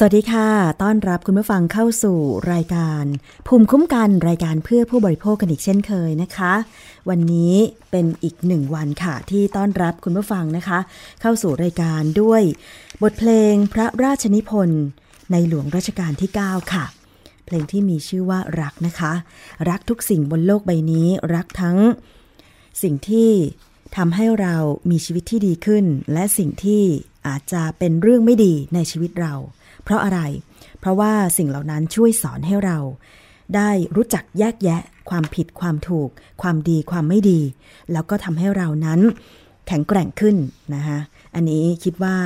สวัสดีค่ะต้อนรับคุณผู้ฟังเข้าสู่รายการภูมิคุ้มกันรายการเพื่อผู้บริโภคกันอีกเช่นเคยนะคะวันนี้เป็นอีกหนึ่งวันค่ะที่ต้อนรับคุณผู้ฟังนะคะเข้าสู่รายการด้วยบทเพลงพระราชนิพนธ์ในหลวงรัชกาลที่9ค่ะเพลงที่มีชื่อว่ารักนะคะรักทุกสิ่งบนโลกใบนี้รักทั้งสิ่งที่ทำให้เรามีชีวิตที่ดีขึ้นและสิ่งที่อาจจะเป็นเรื่องไม่ดีในชีวิตเราเพราะอะไรเพราะว่าสิ่งเหล่านั้นช่วยสอนให้เรา ได้รู้จักแยกแยะความผิดความถูกความดีความไม่ดีแล้วก็ทำให้เรานั้นแข็งแกร่งขึ้นนะคะอันนี้คิดว่า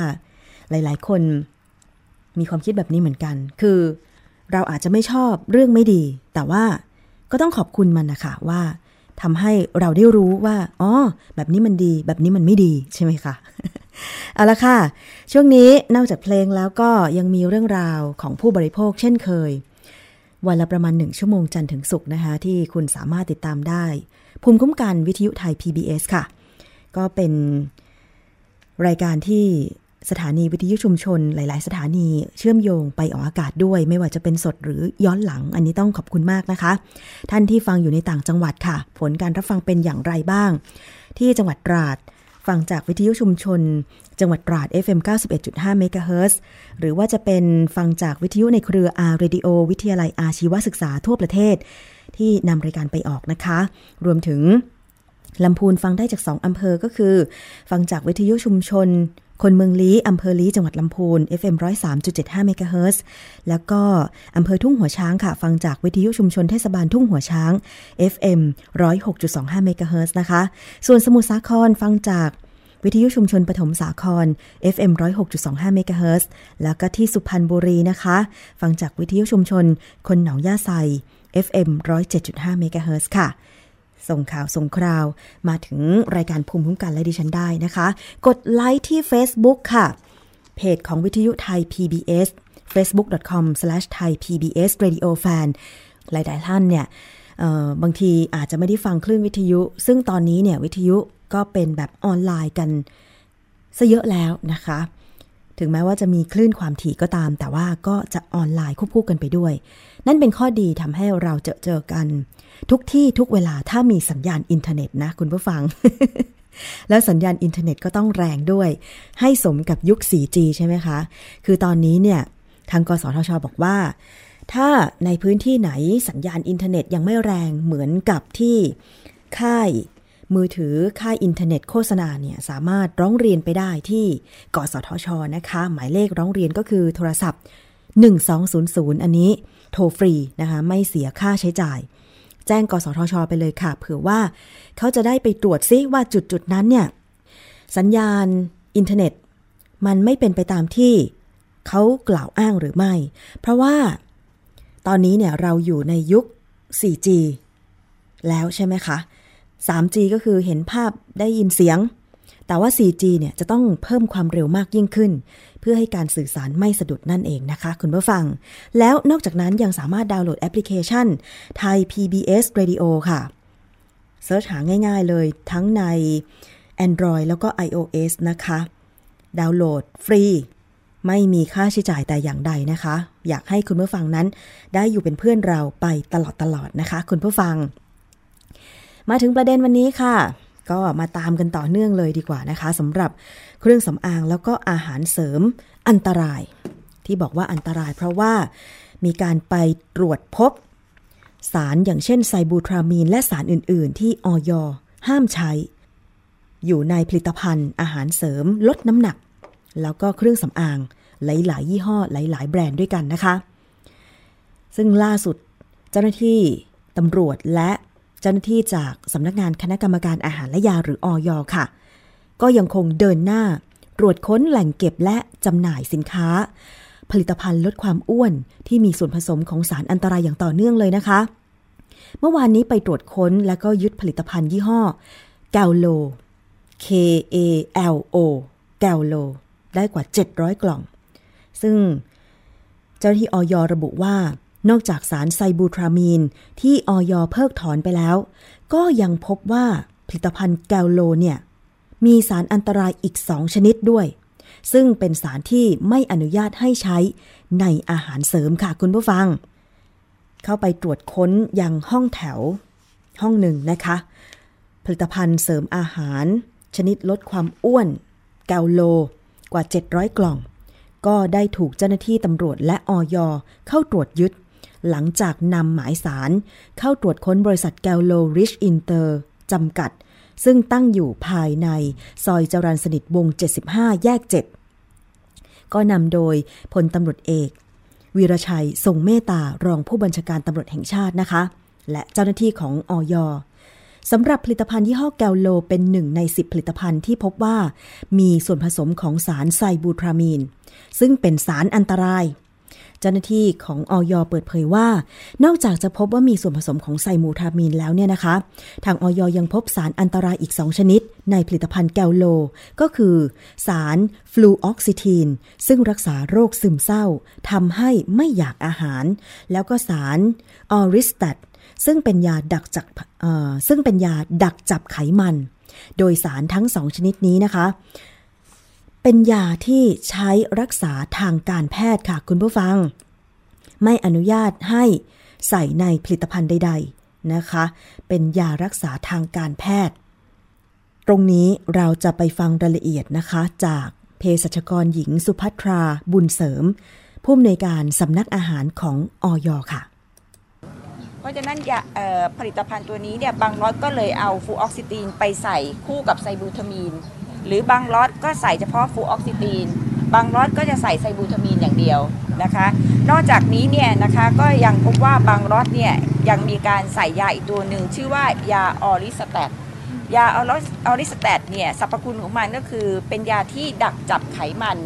หลายๆคนมีความคิดแบบนี้เหมือนกันคือเราอาจจะไม่ชอบเรื่องไม่ดีแต่ว่าก็ต้องขอบคุณมันนะคะว่าทำให้เราได้รู้ว่าอ๋อแบบนี้มันดีแบบนี้มันไม่ดีใช่ไหมคะเอาละค่ะช่วงนี้นอกจากเพลงแล้วก็ยังมีเรื่องราวของผู้บริโภคเช่นเคยวันละประมาณ1ชั่วโมงจันทร์ถึงศุกร์นะคะที่คุณสามารถติดตามได้ภูมิคุ้มกันวิทยุไทย PBS ค่ะก็เป็นรายการที่สถานีวิทยุชุมชนหลายๆสถานีเชื่อมโยงไปออกอากาศด้วยไม่ว่าจะเป็นสดหรือย้อนหลังอันนี้ต้องขอบคุณมากนะคะท่านที่ฟังอยู่ในต่างจังหวัดค่ะผลการรับฟังเป็นอย่างไรบ้างที่จังหวัดตราดฟังจากวิทยุชุมชนจังหวัดตราด FM 91.5 เมกะเฮิรตซ์หรือว่าจะเป็นฟังจากวิทยุในเครือ R Radio วิทยาลัยอาชีวศึกษาทั่วประเทศที่นำรายการไปออกนะคะรวมถึงลำพูนฟังได้จาก2อำเภอก็คือฟังจากวิทยุชุมชนคนเมืองลี้อำเภอลี้จังหวัดลำพูน FM 103.75 เมกะเฮิรตซ์แล้วก็อำเภอทุ่งหัวช้างค่ะฟังจากวิทยุชุมชนเทศบาลทุ่งหัวช้าง FM 106.25 เมกะเฮิรตซ์นะคะส่วนสมุทรสาครฟังจากวิทยุชุมชนปฐมสาคร FM 106.25 เมกะเฮิรตซ์แล้วก็ที่สุพรรณบุรีนะคะฟังจากวิทยุชุมชนคนหนองย่าไซ FM 107.5 เมกะเฮิรตซ์ค่ะส่งข่าวส่งคราวมาถึงรายการภูมิคุ้มกันและดิฉันได้นะคะกดไลค์ที่ Facebook ค่ะเพจของวิทยุไทย PBS facebook.com/thaipbsradiofan หลายๆท่านเนี่ยบางทีอาจจะไม่ได้ฟังคลื่นวิทยุซึ่งตอนนี้เนี่ยวิทยุก็เป็นแบบออนไลน์กันซะเยอะแล้วนะคะถึงแม้ว่าจะมีคลื่นความถี่ก็ตามแต่ว่าก็จะออนไลน์ควบคู่กันไปด้วยนั่นเป็นข้อดีทำให้เราเจอกันทุกที่ทุกเวลาถ้ามีสัญญาณอินเทอร์เน็ตนะคุณผู้ฟัง แล้วสัญญาณอินเทอร์เน็ตก็ต้องแรงด้วยให้สมกับยุค 4G ใช่ไหมคะคือตอนนี้เนี่ยทางกสทช.บอกว่าถ้าในพื้นที่ไหนสัญญาณอินเทอร์เน็ตยังไม่แรงเหมือนกับที่ค่ายมือถือค่ายอินเทอร์เน็ตโฆษณาเนี่ยสามารถร้องเรียนไปได้ที่กสทช.นะคะหมายเลขร้องเรียนก็คือโทรศัพท์1200อันนี้โทรฟรีนะคะไม่เสียค่าใช้จ่ายแจ้งกสทช.ไปเลยค่ะเผื่อว่าเขาจะได้ไปตรวจซิว่าจุดๆนั้นเนี่ยสัญญาณอินเทอร์เน็ตมันไม่เป็นไปตามที่เขากล่าวอ้างหรือไม่เพราะว่าตอนนี้เนี่ยเราอยู่ในยุค 4G แล้วใช่ไหมคะ 3G ก็คือเห็นภาพได้ยินเสียงแต่ว่า 4G เนี่ยจะต้องเพิ่มความเร็วมากยิ่งขึ้นเพื่อให้การสื่อสารไม่สะดุดนั่นเองนะคะคุณผู้ฟังแล้วนอกจากนั้นยังสามารถดาวน์โหลดแอปพลิเคชันไทย PBS Radio ค่ะเสิร์ชหาง่ายๆเลยทั้งใน Android แล้วก็ iOS นะคะดาวน์โหลดฟรีไม่มีค่าใช้จ่ายแต่อย่างใดนะคะอยากให้คุณผู้ฟังนั้นได้อยู่เป็นเพื่อนเราไปตลอดนะคะคุณผู้ฟังมาถึงประเด็นวันนี้ค่ะก็มาตามกันต่อเนื่องเลยดีกว่านะคะสำหรับเครื่องสำอางแล้วก็อาหารเสริมอันตรายที่บอกว่าอันตรายเพราะว่ามีการไปตรวจพบสารอย่างเช่นไซบูทรามีนและสารอื่นๆที่อย.ห้ามใช้อยู่ในผลิตภัณฑ์อาหารเสริมลดน้ำหนักแล้วก็เครื่องสำอางหลายๆยี่ห้อหลายๆแบรนด์ด้วยกันนะคะซึ่งล่าสุดเจ้าหน้าที่ตำรวจและเจ้าหน้าที่จากสำนักงานคณะกรรมการอาหารและยาหรืออย.ค่ะก็ยังคงเดินหน้าตรวจค้นแหล่งเก็บและจำหน่ายสินค้าผลิตภัณฑ์ลดความอ้วนที่มีส่วนผสมของสารอันตรายอย่างต่อเนื่องเลยนะคะเมื่อวานนี้ไปตรวจค้นและก็ยึดผลิตภัณฑ์ยี่ห้อ KALO KALO KALO ได้กว่า700กล่องซึ่งเจ้าหน้าที่อย.ระบุว่านอกจากสารไซบูทรามีนที่อย.เพิกถอนไปแล้วก็ยังพบว่าผลิตภัณฑ์KALOเนี่ยมีสารอันตรายอีก2ชนิดด้วยซึ่งเป็นสารที่ไม่อนุญาตให้ใช้ในอาหารเสริมค่ะคุณผู้ฟังเข้าไปตรวจค้นยังห้องแถวห้องหนึ่งนะคะผลิตภัณฑ์เสริมอาหารชนิดลดความอ้วนKALOกว่า700กล่องก็ได้ถูกเจ้าหน้าที่ตำรวจและอย.เข้าตรวจยึดหลังจากนำหมายสารเข้าตรวจค้นบริษัทKALO Rich Inter จำกัดซึ่งตั้งอยู่ภายในซอยจรัญสนิทวงศ์75แยก7ก็นำโดยพลตำรวจเอก วีรชัยทรงเมตตารองผู้บัญชาการตำรวจแห่งชาตินะคะและเจ้าหน้าที่ของอย.สำหรับผลิตภัณฑ์ยี่ห้อKALOเป็น1ใน10ผลิตภัณฑ์ที่พบว่ามีส่วนผสมของสารไซบูทรามีนซึ่งเป็นสารอันตรายเจ้าหน้าที่ของอย.เปิดเผยว่านอกจากจะพบว่ามีส่วนผสมของไซบูทรามีนแล้วเนี่ยนะคะทางอย.ยังพบสารอันตรายอีก2ชนิดในผลิตภัณฑ์KALOก็คือสารฟลูออกซิทีนซึ่งรักษาโรคซึมเศร้าทำให้ไม่อยากอาหารแล้วก็สารออริสแตตซึ่งเป็นยาดักจับไขมันโดยสารทั้ง2ชนิดนี้นะคะเป็นยาที่ใช้รักษาทางการแพทย์ค่ะคุณผู้ฟังไม่อนุญาตให้ใส่ในผลิตภัณฑ์ใดๆนะคะเป็นยารักษาทางการแพทย์ตรงนี้เราจะไปฟังรายละเอียดนะคะจากเภสัชกรหญิงสุภัทราบุญเสริมผู้อำนวยการสำนักอาหารของอย.ค่ะเพราะฉะนั้นผลิตภัณฑ์ตัวนี้เนี่ยบางล็อตก็เลยเอาฟลูออกซิตีนไปใส่คู่กับไซบูทามีนหรือบางล็อตก็ใส่เฉพาะฟลูออกซิตีนบางล็อตก็จะใส่ไซบูทามีนอย่างเดียวนะคะนอกจากนี้เนี่ยนะคะก็ยังพบว่าบางล็อตเนี่ยยังมีการใส่ยาอีกตัวหนึ่งชื่อว่ายาออริสแตตยาออริสแตตเนี่ยสรรพคุณของมันก็คือเป็นยาที่ดักจับไขมัน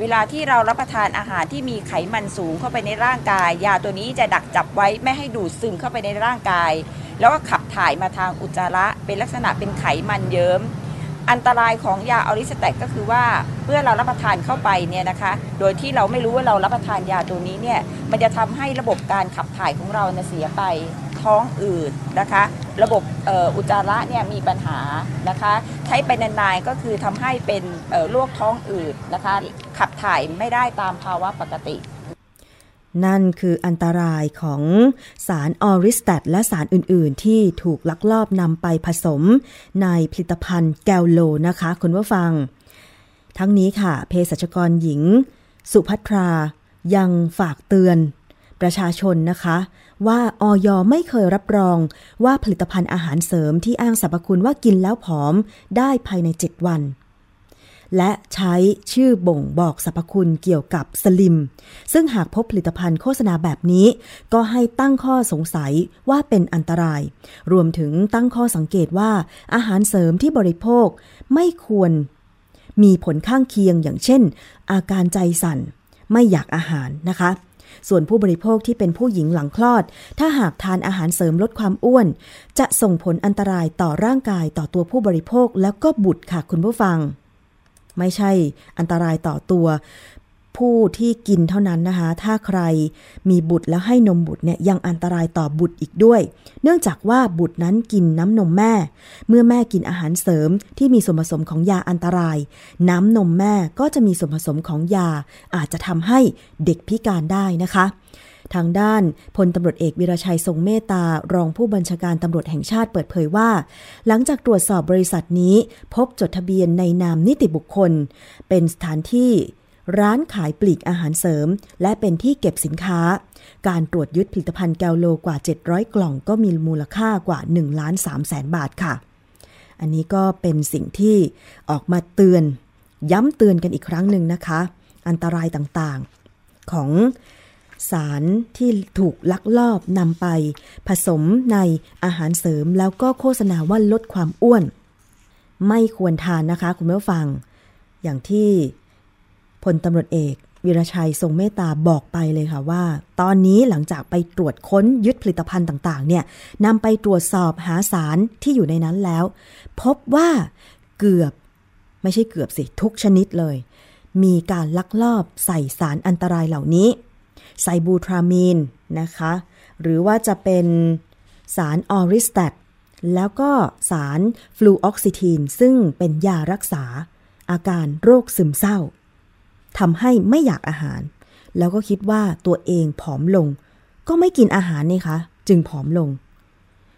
เวลาที่เรารับประทานอาหารที่มีไขมันสูงเข้าไปในร่างกายยาตัวนี้จะดักจับไว้ไม่ให้ดูดซึมเข้าไปในร่างกายแล้วก็ขับถ่ายมาทางอุจจาระเป็นลักษณะเป็นไขมันเยิ้มอันตรายของยาออริสแตตก็คือว่าเมื่อเรารับประทานเข้าไปเนี่ยนะคะโดยที่เราไม่รู้ว่าเรารับประทานยาตัวนี้เนี่ยมันจะทำให้ระบบการขับถ่ายของเราเสียไปท้องอืดนะคะระบบอุจจาระเนี่ยมีปัญหานะคะใช้ไปนานๆก็คือทำให้เป็นโรคท้องอืดนะคะขับถ่ายไม่ได้ตามภาวะปกตินั่นคืออันตรายของสารออริสแตตและสารอื่นๆที่ถูกลักลอบนำไปผสมในผลิตภัณฑ์KALOนะคะคุณผู้ฟังทั้งนี้ค่ะเภสัชกรหญิงสุภัทรายังฝากเตือนประชาชนนะคะว่าอย.ไม่เคยรับรองว่าผลิตภัณฑ์อาหารเสริมที่อ้างสรรพคุณว่ากินแล้วผอมได้ภายใน7วันและใช้ชื่อบ่งบอกสรรพคุณเกี่ยวกับสลิมซึ่งหากพบผลิตภัณฑ์โฆษณาแบบนี้ก็ให้ตั้งข้อสงสัยว่าเป็นอันตรายรวมถึงตั้งข้อสังเกตว่าอาหารเสริมที่บริโภคไม่ควรมีผลข้างเคียงอย่างเช่นอาการใจสั่นไม่อยากอาหารนะคะส่วนผู้บริโภคที่เป็นผู้หญิงหลังคลอดถ้าหากทานอาหารเสริมลดความอ้วนจะส่งผลอันตรายต่อร่างกายต่อตัวผู้บริโภคแล้วก็บุตรค่ะคุณผู้ฟังไม่ใช่อันตรายต่อตัวผู้ที่กินเท่านั้นนะคะถ้าใครมีบุตรแล้วให้นมบุตรเนี่ยยังอันตรายต่อบุตรอีกด้วยเนื่องจากว่าบุตรนั้นกินน้ำนมแม่เมื่อแม่กินอาหารเสริมที่มีส่วนผสมของยาอันตรายน้ำนมแม่ก็จะมีส่วนผสมของยาอาจจะทำให้เด็กพิการได้นะคะทางด้านพลตำรวจเอกวีรชัยทรงเมตตารองผู้บัญชาการตำรวจแห่งชาติเปิดเผยว่าหลังจากตรวจสอบบริษัทนี้พบจดทะเบียนในนามนิติบุคคลเป็นสถานที่ร้านขายปลีกอาหารเสริมและเป็นที่เก็บสินค้าการตรวจยึดผลิตภัณฑ์KALOกว่า700กล่องก็มีมูลค่ากว่า 1,300,000 บาทค่ะอันนี้ก็เป็นสิ่งที่ออกมาเตือนย้ำเตือนกันอีกครั้งหนึ่งนะคะอันตรายต่างๆของสารที่ถูกลักลอบนำไปผสมในอาหารเสริมแล้วก็โฆษณาว่าลดความอ้วนไม่ควรทานนะคะคุณผู้ฟังอย่างที่พลตำรวจเอกวีรชัยทรงเมตตาบอกไปเลยค่ะว่าตอนนี้หลังจากไปตรวจค้นยึดผลิตภัณฑ์ต่างๆเนี่ยนำไปตรวจสอบหาสารที่อยู่ในนั้นแล้วพบว่าทุกชนิดเลยมีการลักลอบใส่สารอันตรายเหล่านี้ไซบูทรามีนนะคะหรือว่าจะเป็นสารออริสแตตแล้วก็สารฟลูออกซิทีนซึ่งเป็นยารักษาอาการโรคซึมเศร้าทำให้ไม่อยากอาหารแล้วก็คิดว่าตัวเองผอมลงก็ไม่กินอาหารนี่คะจึงผอมลง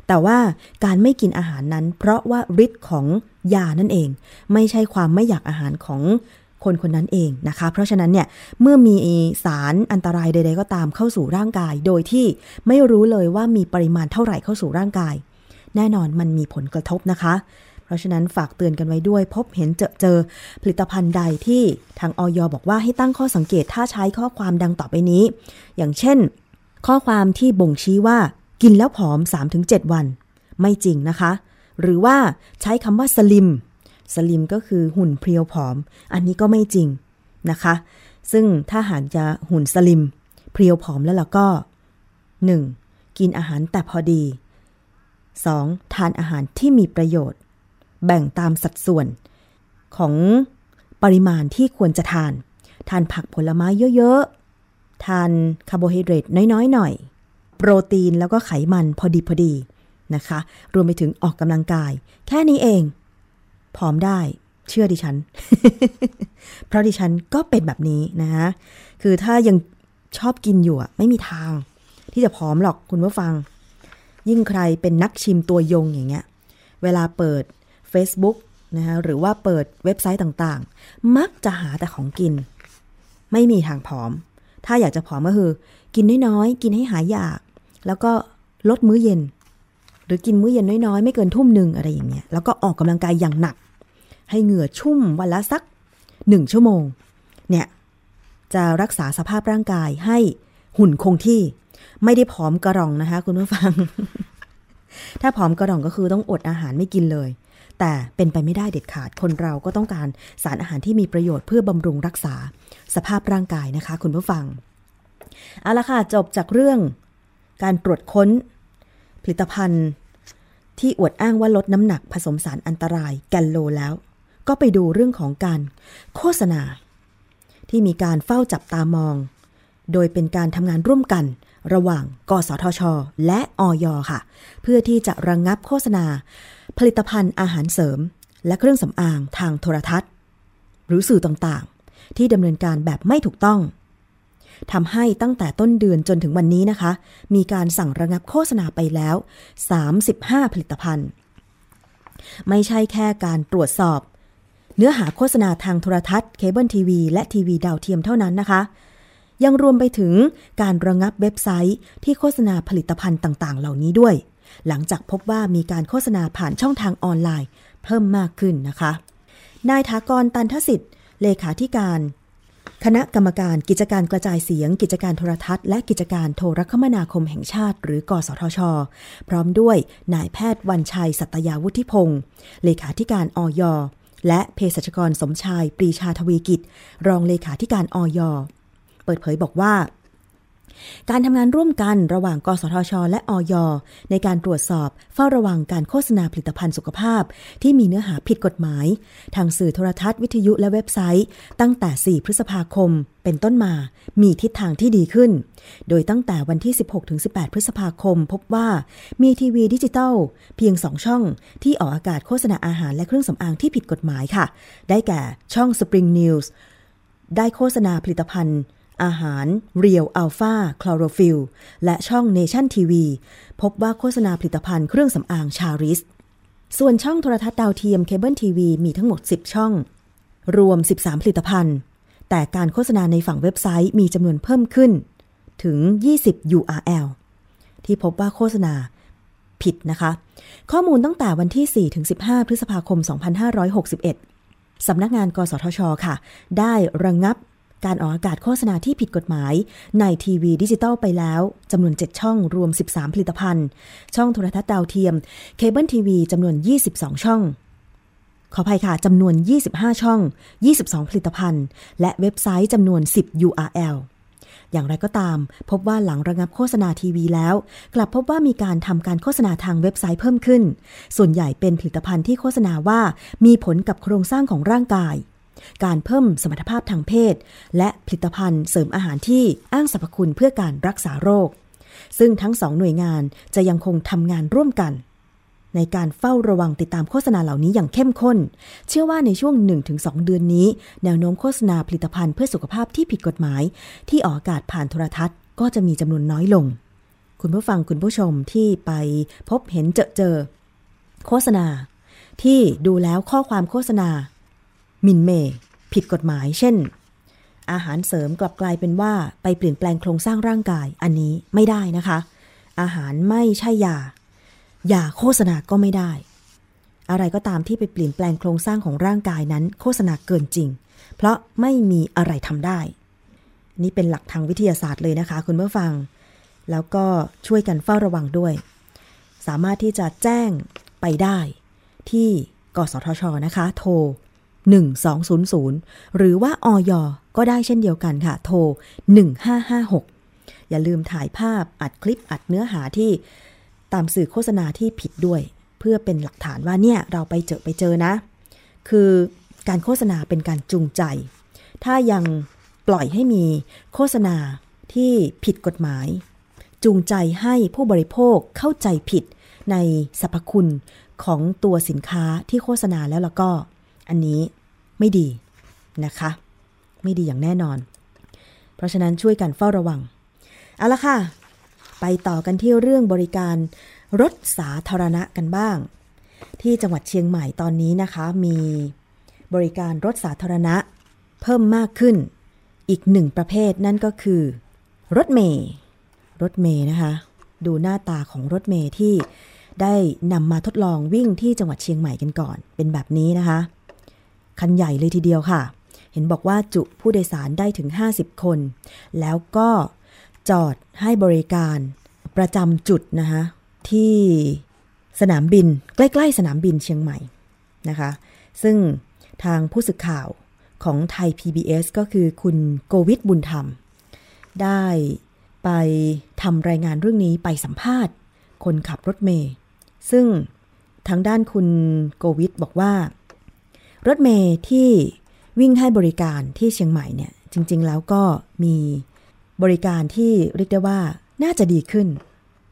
แต่ว่าการไม่กินอาหารนั้นเพราะว่าฤทธิ์ของยานั่นเองไม่ใช่ความไม่อยากอาหารของคนคนนั้นเองนะคะเพราะฉะนั้นเนี่ยเมื่อมีสารอันตรายใดๆก็ตามเข้าสู่ร่างกายโดยที่ไม่รู้เลยว่ามีปริมาณเท่าไหร่เข้าสู่ร่างกายแน่นอนมันมีผลกระทบนะคะ เพราะฉะนั้นฝากเตือนกันไว้ด้วยพบเห็นเจอผลิตภัณฑ์ใดที่ทางอย.บอกว่าให้ตั้งข้อสังเกตถ้าใช้ข้อความดังต่อไปนี้อย่างเช่นข้อความที่บ่งชี้ว่ากินแล้วผอม 3-7 วันไม่จริงนะคะหรือว่าใช้คำว่าสลิมก็คือหุ่นเพรียวผอมอันนี้ก็ไม่จริงนะคะซึ่งถ้าหากจะหุ่นสลิมเพรียวผอมแล้วเราก็ 1. กินอาหารแต่พอดี 2. ทานอาหารที่มีประโยชน์แบ่งตามสัดส่วนของปริมาณที่ควรจะทานผักผลไม้เยอะๆทานคาร์โบไฮเดรตน้อยๆหน่อยโปรตีนแล้วก็ไขมันพอดีนะคะรวมไปถึงออกกำลังกายแค่นี้เองผอมได้เชื่อดิฉัน เพราะดิฉันก็เป็นแบบนี้นะฮะคือถ้ายังชอบกินอยู่อ่ะไม่มีทางที่จะผอมหรอกคุณผู้ฟังยิ่งใครเป็นนักชิมตัวยงอย่างเงี้ยเวลาเปิด Facebook นะฮะหรือว่าเปิดเว็บไซต์ต่างๆมักจะหาแต่ของกินไม่มีทางผอมถ้าอยากจะผอมก็คือกินน้อยๆกินให้หายอยากแล้วก็ลดมื้อเย็นหรือกินมื้อเย็นน้อยๆไม่เกิน 19:00 นอะไรอย่างเงี้ยแล้วก็ออกกำลังกายอย่างหนักให้เหงื่อชุ่มวันละสัก1ชั่วโมงเนี่ยจะรักษาสภาพร่างกายให้หุ่นคงที่ไม่ได้ผอมกระร่องนะคะคุณผู้ฟัง ถ้าผอมกระร่องก็คือต้องอดอาหารไม่กินเลยแต่เป็นไปไม่ได้เด็ดขาดคนเราก็ต้องการสารอาหารที่มีประโยชน์เพื่อบำรุงรักษาสภาพร่างกายนะคะคุณผู้ฟังเอาละค่ะจบจากเรื่องการตรวจค้นผลิตภัณฑ์ที่อวดอ้างว่าลดน้ำหนักผสมสารอันตรายKALOแล้วก็ไปดูเรื่องของการโฆษณาที่มีการเฝ้าจับตามองโดยเป็นการทำงานร่วมกันระหว่างกสทช.และอย.ค่ะเพื่อที่จะระงับโฆษณาผลิตภัณฑ์อาหารเสริมและเครื่องสำอางทางโทรทัศน์หรือสื่อต่างๆที่ดำเนินการแบบไม่ถูกต้องทำให้ตั้งแต่ต้นเดือนจนถึงวันนี้นะคะมีการสั่งระงับโฆษณาไปแล้ว35ผลิตภัณฑ์ไม่ใช่แค่การตรวจสอบเนื้อหาโฆษณาทางโทรทัศน์เคเบิลทีวีและทีวีดาวเทียมเท่านั้นนะคะยังรวมไปถึงการระงับเว็บไซต์ที่โฆษณาผลิตภัณฑ์ต่างๆเหล่านี้ด้วยหลังจากพบว่ามีการโฆษณาผ่านช่องทางออนไลน์เพิ่มมากขึ้นนะคะนายถากร ตันทสิทธิ์เลขาธิการคณะกรรมการกิจการกระจายเสียงกิจการโทรทัศน์และกิจการโทรคมนาคมแห่งชาติหรือกสทช.พร้อมด้วยนายแพทย์วรรณชัยสัตยาวุฒิพงศ์เลขาธิการอย.และเภสัชกรสมชายปรีชาทวีกิจรองเลขาธิการอย.เปิดเผยบอกว่าการทำงานร่วมกันระหว่างกสทช.และอย.ในการตรวจสอบเฝ้าระวังการโฆษณาผลิตภัณฑ์สุขภาพที่มีเนื้อหาผิดกฎหมายทางสื่อโทรทัศน์วิทยุและเว็บไซต์ตั้งแต่4พฤษภาคมเป็นต้นมามีทิศทางที่ดีขึ้นโดยตั้งแต่วันที่ 16-18 พฤษภาคมพบว่ามีทีวีดิจิตอลเพียง2ช่องที่ออกอากาศโฆษณาอาหารและเครื่องสำอางที่ผิดกฎหมายค่ะได้แก่ช่อง Spring News ได้โฆษณาผลิตภัณฑ์อาหารเรียวอัลฟาคลอโรฟิลและช่องเนชั่นทีวีพบว่าโฆษณาผลิตภัณฑ์เครื่องสำอางชาริสส่วนช่องโทรทัศน์ดาวเทียมเคเบิลทีวีมีทั้งหมด10ช่องรวม13ผลิตภัณฑ์แต่การโฆษณาในฝั่งเว็บไซต์มีจำนวนเพิ่มขึ้นถึง20 URL ที่พบว่าโฆษณาผิดนะคะข้อมูลตั้งแต่วันที่ 4-15 พฤษภาคม 2561 สำนักงานกสทช.ค่ะได้ระงับการออกอากาศโฆษณาที่ผิดกฎหมายในทีวีดิจิตอลไปแล้วจำนวน7ช่องรวม13ผลิตภัณฑ์ช่องโทรทัศน์ดาวเทียมเคเบิลทีวีจำนวน22ช่องขออภัยค่ะจำนวน25ช่อง22ผลิตภัณฑ์และเว็บไซต์จำนวน10 URL อย่างไรก็ตามพบว่าหลังระงับโฆษณาทีวีแล้วกลับพบว่ามีการทำการโฆษณาทางเว็บไซต์เพิ่มขึ้นส่วนใหญ่เป็นผลิตภัณฑ์ที่โฆษณาว่ามีผลกับโครงสร้างของร่างกายการเพิ่มสมรรถภาพทางเพศและผลิตภัณฑ์เสริมอาหารที่อ้างสรรพคุณเพื่อการรักษาโรคซึ่งทั้งสองหน่วยงานจะยังคงทำงานร่วมกันในการเฝ้าระวังติดตามโฆษณาเหล่านี้อย่างเข้มข้นเชื่อว่าในช่วง 1-2 เดือนนี้แนวโน้มโฆษณาผลิตภัณฑ์เพื่อสุขภาพที่ผิดกฎหมายที่ออกอากาศผ่านโทรทัศน์ก็จะมีจำนวนน้อยลงคุณผู้ฟังคุณผู้ชมที่ไปพบเห็นเจอโฆษณาที่ดูแล้วข้อความโฆษณาหมิ่นเมย์ผิดกฎหมายเช่นอาหารเสริมกลับกลายเป็นว่าไปเปลี่ยนแปลงโครงสร้างร่างกายอันนี้ไม่ได้นะคะอาหารไม่ใช่ยาโฆษณาก็ไม่ได้ อะไรก็ตามที่ไปเปลี่ยนแปลงโครงสร้างของร่างกายนั้นโฆษณาเกินจริงเพราะไม่มีอะไรทำได้นี่เป็นหลักทางวิทยาศาสตร์เลยนะคะคุณผู้ฟังแล้วก็ช่วยกันเฝ้าระวังด้วยสามารถที่จะแจ้งไปได้ที่กสทช.นะคะโทร1200หรือว่าอย.ก็ได้เช่นเดียวกันค่ะโทร1556อย่าลืมถ่ายภาพอัดคลิปอัดเนื้อหาที่ตามสื่อโฆษณาที่ผิดด้วยเพื่อเป็นหลักฐานว่าเนี่ยเราไปเจอนะคือการโฆษณาเป็นการจูงใจถ้ายังปล่อยให้มีโฆษณาที่ผิดกฎหมายจูงใจให้ผู้บริโภคเข้าใจผิดในสรรพคุณของตัวสินค้าที่โฆษณาแล้วก็อันนี้ไม่ดีนะคะไม่ดีอย่างแน่นอนเพราะฉะนั้นช่วยกันเฝ้าระวังเอาละค่ะไปต่อกันที่เรื่องบริการรถสาธารณะกันบ้างที่จังหวัดเชียงใหม่ตอนนี้นะคะมีบริการรถสาธารณะเพิ่มมากขึ้นอีกหนึ่งประเภทนั่นก็คือรถเมย์นะคะดูหน้าตาของรถเมย์ที่ได้นำมาทดลองวิ่งที่จังหวัดเชียงใหม่กันก่อนเป็นแบบนี้นะคะคันใหญ่เลยทีเดียวค่ะเห็นบอกว่าจุผู้โดยสารได้ถึง50คนแล้วก็จอดให้บริการประจำจุดนะคะที่สนามบินใกล้ๆสนามบินเชียงใหม่นะคะซึ่งทางผู้สื่อข่าวของไทย PBS ก็คือคุณโกวิทบุญธรรมได้ไปทำรายงานเรื่องนี้ไปสัมภาษณ์คนขับรถเมล์ซึ่งทางด้านคุณโกวิทบอกว่ารถเมล์ที่วิ่งให้บริการที่เชียงใหม่เนี่ยจริงๆแล้วก็มีบริการที่เรียกได้ว่าน่าจะดีขึ้น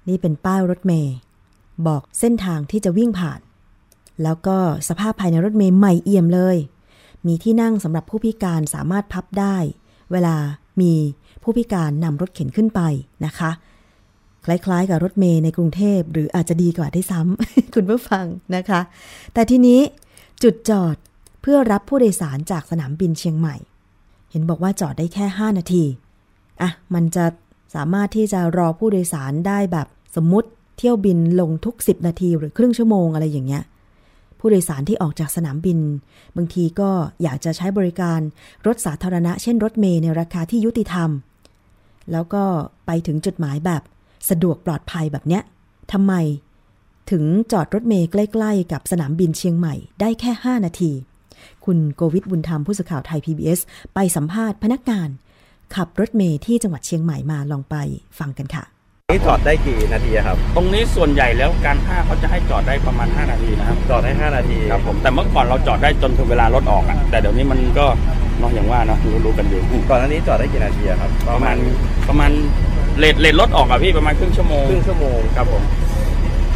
นี่เป็นป้ายรถเมล์บอกเส้นทางที่จะวิ่งผ่านแล้วก็สภาพภายในรถเมล์ใหม่เอี่ยมเลยมีที่นั่งสำหรับผู้พิการสามารถพับได้เวลามีผู้พิการนำรถเข็นขึ้นไปนะคะคล้ายๆกับรถเมล์ในกรุงเทพหรืออาจจะดีกว่าได้ซ้ำ คุณผู้ฟังนะคะแต่ทีนี้จุดจอดเพื่อรับผู้โดยสารจากสนามบินเชียงใหม่เห็นบอกว่าจอดได้แค่5นาทีอ่ะมันจะสามารถที่จะรอผู้โดยสารได้แบบสมมุติเที่ยวบินลงทุก10นาทีหรือครึ่งชั่วโมงอะไรอย่างเงี้ยผู้โดยสารที่ออกจากสนามบินบางทีก็อยากจะใช้บริการรถสาธารณะเช่นรถเมล์ในราคาที่ยุติธรรมแล้วก็ไปถึงจุดหมายแบบสะดวกปลอดภัยแบบเนี้ยทำไมถึงจอดรถเมล์ใกล้ๆกับสนามบินเชียงใหม่ได้แค่5นาทีคุณโกวิทบุญธรรมผู้สื่อข่าวไทย PBS ไปสัมภาษณ์พนักงานขับรถเมล์ที่จังหวัดเชียงใหม่มาลองไปฟังกันค่ะนี่จอดได้กี่นาทีครับตรงนี้ส่วนใหญ่แล้วการท่าเขาจะให้จอดได้ประมาณ5นาทีนะครับจอดได้5นาทีครับผมแต่เมื่อก่อนเราจอดได้จนถึงเวลารถออกอ่ะแต่เดี๋ยวนี้มันก็น้อยอย่างว่าเนาะรู้กันอยู่ก่อนหน้านี้จอดได้กี่นาทีครับประมาณเลทรถออกอ่ะพี่ประมาณครึ่งชั่วโมงครับผม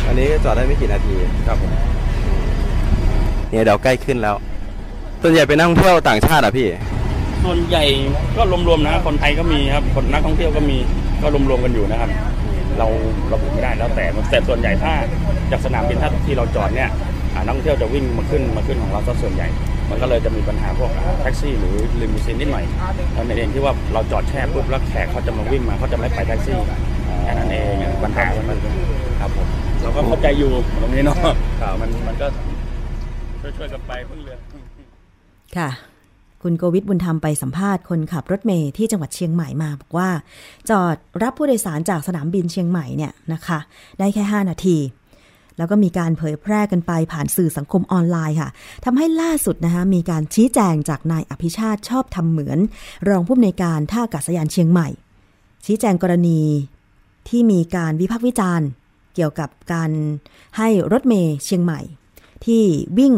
อันนี้จอดได้ไม่กี่นาทีครับผมเนี่ยเดี๋ยวใกล้ขึ้นแล้วส่วนใหญ่ไปนั่งเที่ยวต่างชาติอ่ะพี่ส่วนใหญ่ก็รวมๆนะคนไทยก็มีครับคนนักท่องเที่ยวก็มีก็รวมๆกันอยู่นะครับเราระบุไม่ได้แล้วแต่ส่วนใหญ่ถ้าจากสนามบินถ้าที่เราจอดเนี่ยนักท่องเที่ยวจะวิ่งมาขึ้นของเราซะส่วนใหญ่มันก็เลยจะมีปัญหาพวกแท็กซี่หรือลิมูซีนนิดหน่อยนั่นเองที่ว่าเราจอดแช่ปุ๊บแล้วแขกเขาจะมาวิ่งมาเขาจะไม่ไปแท็กซี่นั่นเองปัญหามันครับผมเราก็เข้าใจอยู่ตรงนี้เนาะมันก็ช่วยกันไปเพิ่งเรือค่ะคุณโกวิทบุญธรรมไปสัมภาษณ์คนขับรถเมล์ที่จังหวัดเชียงใหม่มาบอกว่าจอดรับผู้โดยสารจากสนามบินเชียงใหม่เนี่ยนะคะได้แค่5นาทีแล้วก็มีการเผยแพร่กันไปผ่านสื่อสังคมออนไลน์ค่ะทำให้ล่าสุดนะคะมีการชี้แจงจากนายอภิชาติชอบทำเหมือนรองผู้อำนวยการท่าอากาศยานเชียงใหม่ชี้แจงกรณีที่มีการวิพากษ์วิจารณ์เกี่ยวกับการให้รถเมล์เชียงใหม่ที่วิ่ง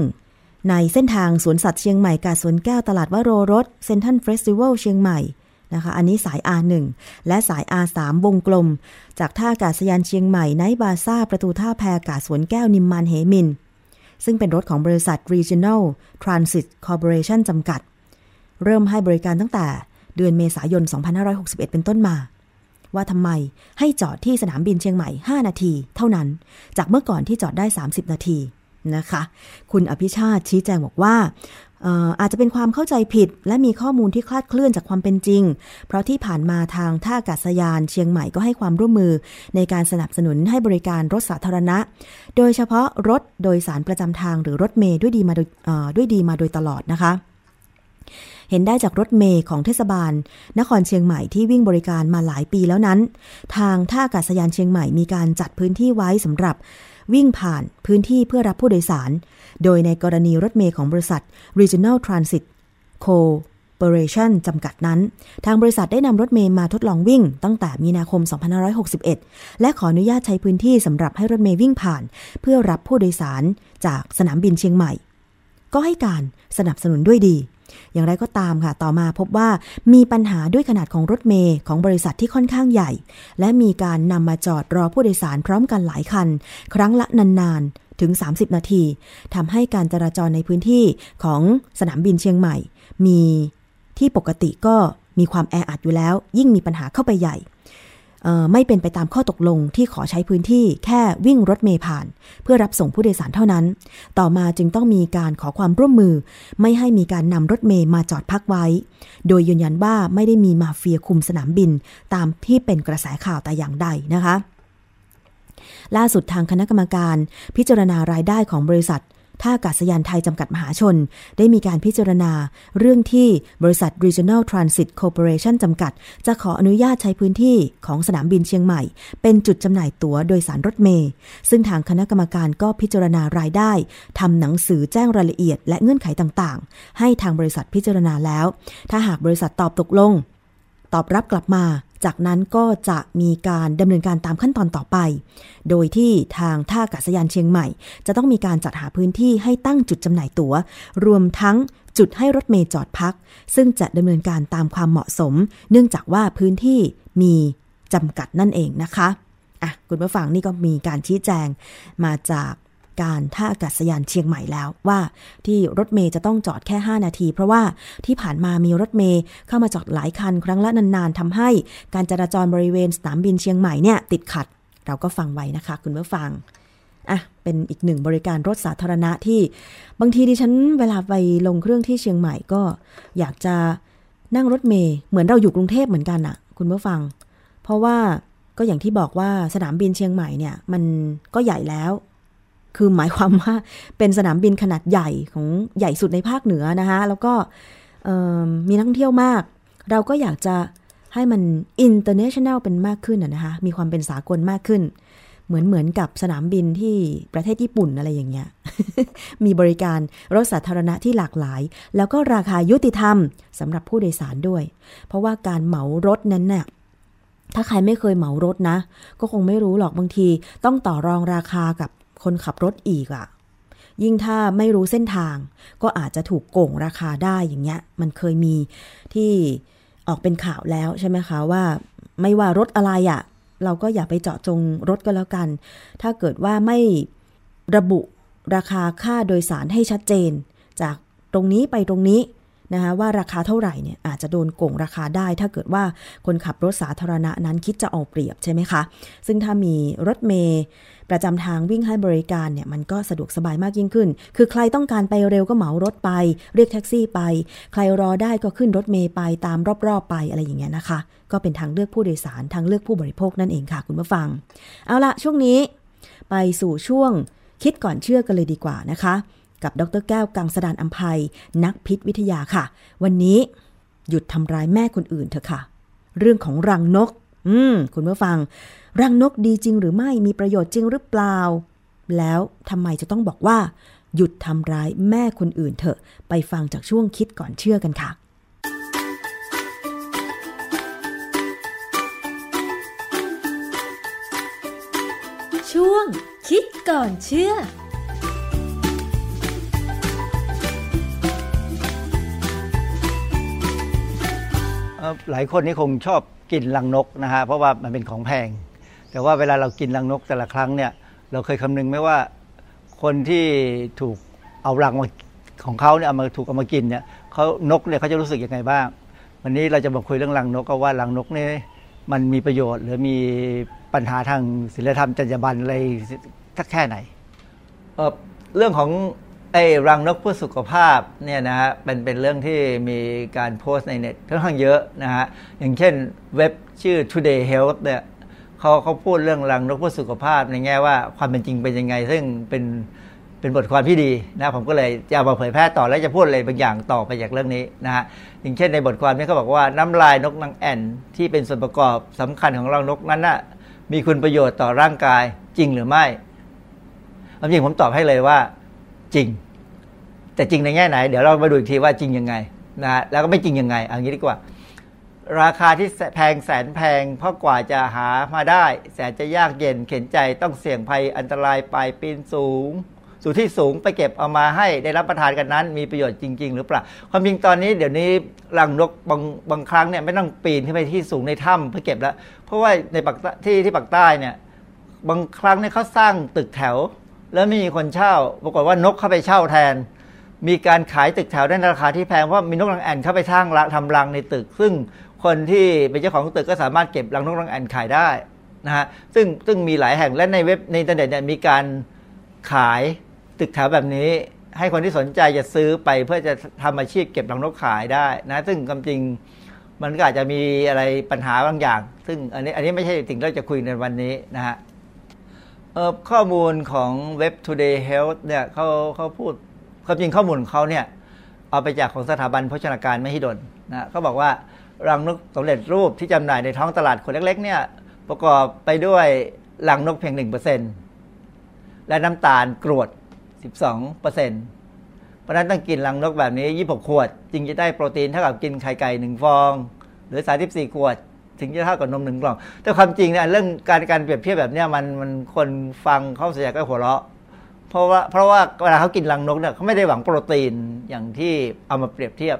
ในเส้นทางสวนสัตว์เชียงใหม่กาดสวนแก้วตลาดวโรรสเซ็นทรัลเฟสติวัลเชียงใหม่นะคะอันนี้สาย R1 และสาย R3 วงกลมจากท่าอากาศยานเชียงใหม่ไนท์บาซ่าประตูท่าแพกาดสวนแก้วนิมมานเหมินซึ่งเป็นรถของบริษัท Regional Transit Corporation จำกัดเริ่มให้บริการตั้งแต่เดือนเมษายน2561เป็นต้นมาว่าทำไมให้จอดที่สนามบินเชียงใหม่5นาทีเท่านั้นจากเมื่อก่อนที่จอดได้30นาทีนะคะคุณอภิชาติชี้แจงบอกว่า อาจจะเป็นความเข้าใจผิดและมีข้อมูลที่คลาดเคลื่อนจากความเป็นจริงเพราะที่ผ่านมาทางท่าอากาศยานเชียงใหม่ก็ให้ความร่วมมือในการสนับสนุนให้บริการรถสาธารณะโดยเฉพาะรถโดยสารประจำทางหรือรถเมล์ด้วยดีมาโดยตลอดนะคะเห็นได้จากรถเมล์ของเทศบาลนครเชียงใหม่ที่วิ่งบริการมาหลายปีแล้วนั้นทางท่าอากาศยานเชียงใหม่มีการจัดพื้นที่ไว้สำหรับวิ่งผ่านพื้นที่เพื่อรับผู้โดยสารโดยในกรณีรถเมล์ของบริษัท Regional Transit Corporation จำกัดนั้นทางบริษัทได้นำรถเมล์มาทดลองวิ่งตั้งแต่มีนาคม 2561 และขออนุญาตใช้พื้นที่สำหรับให้รถเมล์วิ่งผ่านเพื่อรับผู้โดยสารจากสนามบินเชียงใหม่ก็ให้การสนับสนุนด้วยดีอย่างไรก็ตามค่ะต่อมาพบว่ามีปัญหาด้วยขนาดของรถเมล์ของบริษัทที่ค่อนข้างใหญ่และมีการนำมาจอดรอผู้โดยสารพร้อมกันหลายคันครั้งละนานๆถึง30นาทีทำให้การจราจรในพื้นที่ของสนามบินเชียงใหม่มีที่ปกติก็มีความแออัดอยู่แล้วยิ่งมีปัญหาเข้าไปใหญ่ไม่เป็นไปตามข้อตกลงที่ขอใช้พื้นที่แค่วิ่งรถเมล์ผ่านเพื่อรับส่งผู้โดยสารเท่านั้นต่อมาจึงต้องมีการขอความร่วมมือไม่ให้มีการนำรถเมล์มาจอดพักไว้โดยยืนยันว่าไม่ได้มีมาเฟียคุมสนามบินตามที่เป็นกระแสข่าวแต่อย่างใดนะคะล่าสุดทางคณะกรรมการพิจารณารายได้ของบริษัทท่าอากาศยานไทยจำกัดมหาชนได้มีการพิจารณาเรื่องที่บริษัท Regional Transit Corporation จำกัดจะขออนุญาตใช้พื้นที่ของสนามบินเชียงใหม่เป็นจุดจำหน่ายตั๋วโดยสารรถเมล์ซึ่งทางคณะกรรมการก็พิจารณารายได้ทำหนังสือแจ้งรายละเอียดและเงื่อนไขต่างๆให้ทางบริษัทพิจารณาแล้วถ้าหากบริษัทตอบตกลงตอบรับกลับมาจากนั้นก็จะมีการดำเนินการตามขั้นตอนต่อไปโดยที่ทางท่าอากาศยานเชียงใหม่จะต้องมีการจัดหาพื้นที่ให้ตั้งจุดจำหน่ายตั๋วรวมทั้งจุดให้รถเมล์จอดพักซึ่งจะดำเนินการตามความเหมาะสมเนื่องจากว่าพื้นที่มีจำกัดนั่นเองนะคะอ่ะคุณผู้ฟังนี่ก็มีการชี้แจงมาจากการท่าอากาศยานเชียงใหม่แล้วว่าที่รถเมย์จะต้องจอดแค่5นาทีเพราะว่าที่ผ่านมามีรถเมย์เข้ามาจอดหลายคันครั้งละนานๆทำให้การจราจรบริเวณสนามบินเชียงใหม่เนี่ยติดขัดเราก็ฟังไว้นะคะคุณผู้ฟังอ่ะเป็นอีกหนึ่งบริการรถสาธารณะที่บางทีดิฉันเวลาไปลงเครื่องที่เชียงใหม่ก็อยากจะนั่งรถเมย์เหมือนเราอยู่กรุงเทพเหมือนกันน่ะคุณผู้ฟังเพราะว่าก็อย่างที่บอกว่าสนามบินเชียงใหม่เนี่ยมันก็ใหญ่แล้วคือหมายความว่าเป็นสนามบินขนาดใหญ่ของใหญ่สุดในภาคเหนือนะคะแล้วก็มีนักท่องเที่ยวมากเราก็อยากจะให้มัน international เป็นมากขึ้นนะคะมีความเป็นสากลมากขึ้นเหมือนกับสนามบินที่ประเทศญี่ปุ่นอะไรอย่างเงี้ย มีบริการรถสาธารณะที่หลากหลายแล้วก็ราคายุติธรรมสำหรับผู้โดยสารด้วยเพราะว่าการเหมารถนั้นน่ะถ้าใครไม่เคยเหมารถนะก็คงไม่รู้หรอกบางทีต้องต่อรองราคากับคนขับรถอีกอ่ะยิ่งถ้าไม่รู้เส้นทางก็อาจจะถูกโกงราคาได้อย่างเงี้ยมันเคยมีที่ออกเป็นข่าวแล้วใช่ไหมคะว่าไม่ว่ารถอะไรอ่ะเราก็อย่าไปเจาะจงรถก็แล้วกันถ้าเกิดว่าไม่ระบุราคาค่าโดยสารให้ชัดเจนจากตรงนี้ไปตรงนี้นะคะว่าราคาเท่าไหร่เนี่ยอาจจะโดนโกงราคาได้ถ้าเกิดว่าคนขับรถสาธารณะนั้นคิดจะเอาเปรียบใช่ไหมคะซึ่งถ้ามีรถเมล์ประจำทางวิ่งให้บริการเนี่ยมันก็สะดวกสบายมากยิ่งขึ้นคือใครต้องการไปเร็วก็เหมารถไปเรียกแท็กซี่ไปใครรอได้ก็ขึ้นรถเมล์ไปตามรอบๆไปอะไรอย่างเงี้ยนะคะก็เป็นทางเลือกผู้โดยสารทางเลือกผู้บริโภคนั่นเองค่ะคุณผู้ฟังเอาละช่วงนี้ไปสู่ช่วงคิดก่อนเชื่อกันเลยดีกว่านะคะกับดร.แก้วกังสดาลอำไพนักพิษวิทยาค่ะวันนี้หยุดทำร้ายแม่คนอื่นเถอะค่ะเรื่องของรังนกคุณผู้ฟังรังนกดีจริงหรือไม่มีประโยชน์จริงหรือเปล่าแล้วทำไมจะต้องบอกว่าหยุดทำร้ายแม่คนอื่นเถอะไปฟังจากช่วงคิดก่อนเชื่อกันค่ะช่วงคิดก่อนเชื่อหลายคนนี่คงชอบกินรังนกนะฮะเพราะว่ามันเป็นของแพงแต่ว่าเวลาเรากินรังนกแต่ละครั้งเนี่ยเราเคยคำนึงไหมว่าคนที่ถูกเอารังของเขาเนี่ยเอามากินเนี่ยเขานกเนี่ยเขาจะรู้สึกยังไงบ้างวันนี้เราจะมาคุยเรื่องรังนกก็ว่ารังนกเนี่ยมันมีประโยชน์หรือมีปัญหาทางศีลธรรมจรรยาบรรณอะไรแค่ไหนเรื่องของ รังนกเพื่อสุขภาพเนี่ยนะฮะเป็นเรื่องที่มีการโพสต์ในเน็ตค่อนข้างเยอะนะฮะอย่างเช่นเว็บชื่อ Today Health เนี่ยเขาพูดเรื่องรังนกเพื่อสุขภาพในแง่ว่าความเป็นจริงเป็นยังไงซึ่งเป็นบทความที่ดีนะผมก็เลยจะเอามาเผยแพร่ต่อและจะพูดอะไรบางอย่างต่อไปจากเรื่องนี้นะฮะอย่างเช่นในบทความนี้เขาบอกว่าน้ำลายนกนางแอ่นที่เป็นส่วนประกอบสำคัญของรังนกนั้นน่ะมีคุณประโยชน์ต่อร่างกายจริงหรือไม่จริงผมตอบให้เลยว่าจริงแต่จริงในแง่ไหนเดี๋ยวเรามาดูอีกทีว่าจริงยังไงนะฮะแล้วก็ไม่จริงยังไงเอางี้ดีกว่าราคาที่แพงแสนแพงเพราะกว่าจะหามาได้แสนจะยากเย็นเข็ญใจต้องเสี่ยงภัยอันตรายไปปีนสูงสู่ที่สูงไปเก็บเอามาให้ได้รับประทานกันนั้นมีประโยชน์จริงๆหรือเปล่าความจริงตอนนี้เดี๋ยวนี้รังนกบางครั้งเนี่ยไม่ต้องปีนขึ้นไปที่สูงในถ้ำเพื่อเก็บแล้วเพราะว่าในปักที่ปักใต้เนี่ยบางครั้งเนี่ยเขาสร้างตึกแถวแล้วมีคนเช่าปรากฏว่านกเข้าไปเช่าแทนมีการขายตึกแถวได้ราคาที่แพงเพราะมีนกนางแอ่นเข้าไปสร้างทำรังในตึกซึ่งคนที่เป็นเจ้าของตึกก็สามารถเก็บรังนกนางแอ่นขายได้นะฮะซึ่งมีหลายแห่งและในเว็บในอินเทอร์เน็ตเนี่ยมีการขายตึกแถวแบบนี้ให้คนที่สนใจจะซื้อไปเพื่อจะทำอาชีพเก็บรังนกขายได้นะซึ่งความจริงมันก็อาจจะมีอะไรปัญหาบางอย่างซึ่งอันนี้ไม่ใช่สิ่งที่เราจะคุยในวันนี้นะฮะข้อมูลของเว็บ Today Health เนี่ยเขาพูดความจริงข้อมูลของเขาเนี่ยเอาไปจากของสถาบันโภชนาการมหิดลนะเขาบอกว่ารังนกสำเร็จรูปที่จำหน่ายในท้องตลาดขวดเล็กๆเนี่ยประกอบไปด้วยรังนกเพียง 1% และน้ำตาลกรวด 12% เพราะนั้นต้องกินรังนกแบบนี้26ขวดจึงจะได้โปรตีนเท่ากับกินไข่ไก่1ฟองหรือ34ขวดถึงจะเท่ากับนม1กล่องแต่ความจริงเนี่ยเรื่องการเปรียบเทียบแบบเนี้ยมันคนฟังเขาเสียก็หัวเราะเพราะว่าเวลาเขากินรังนกเนี่ยเขาไม่ได้หวังโปรตีนอย่างที่เอามาเปรียบเทียบ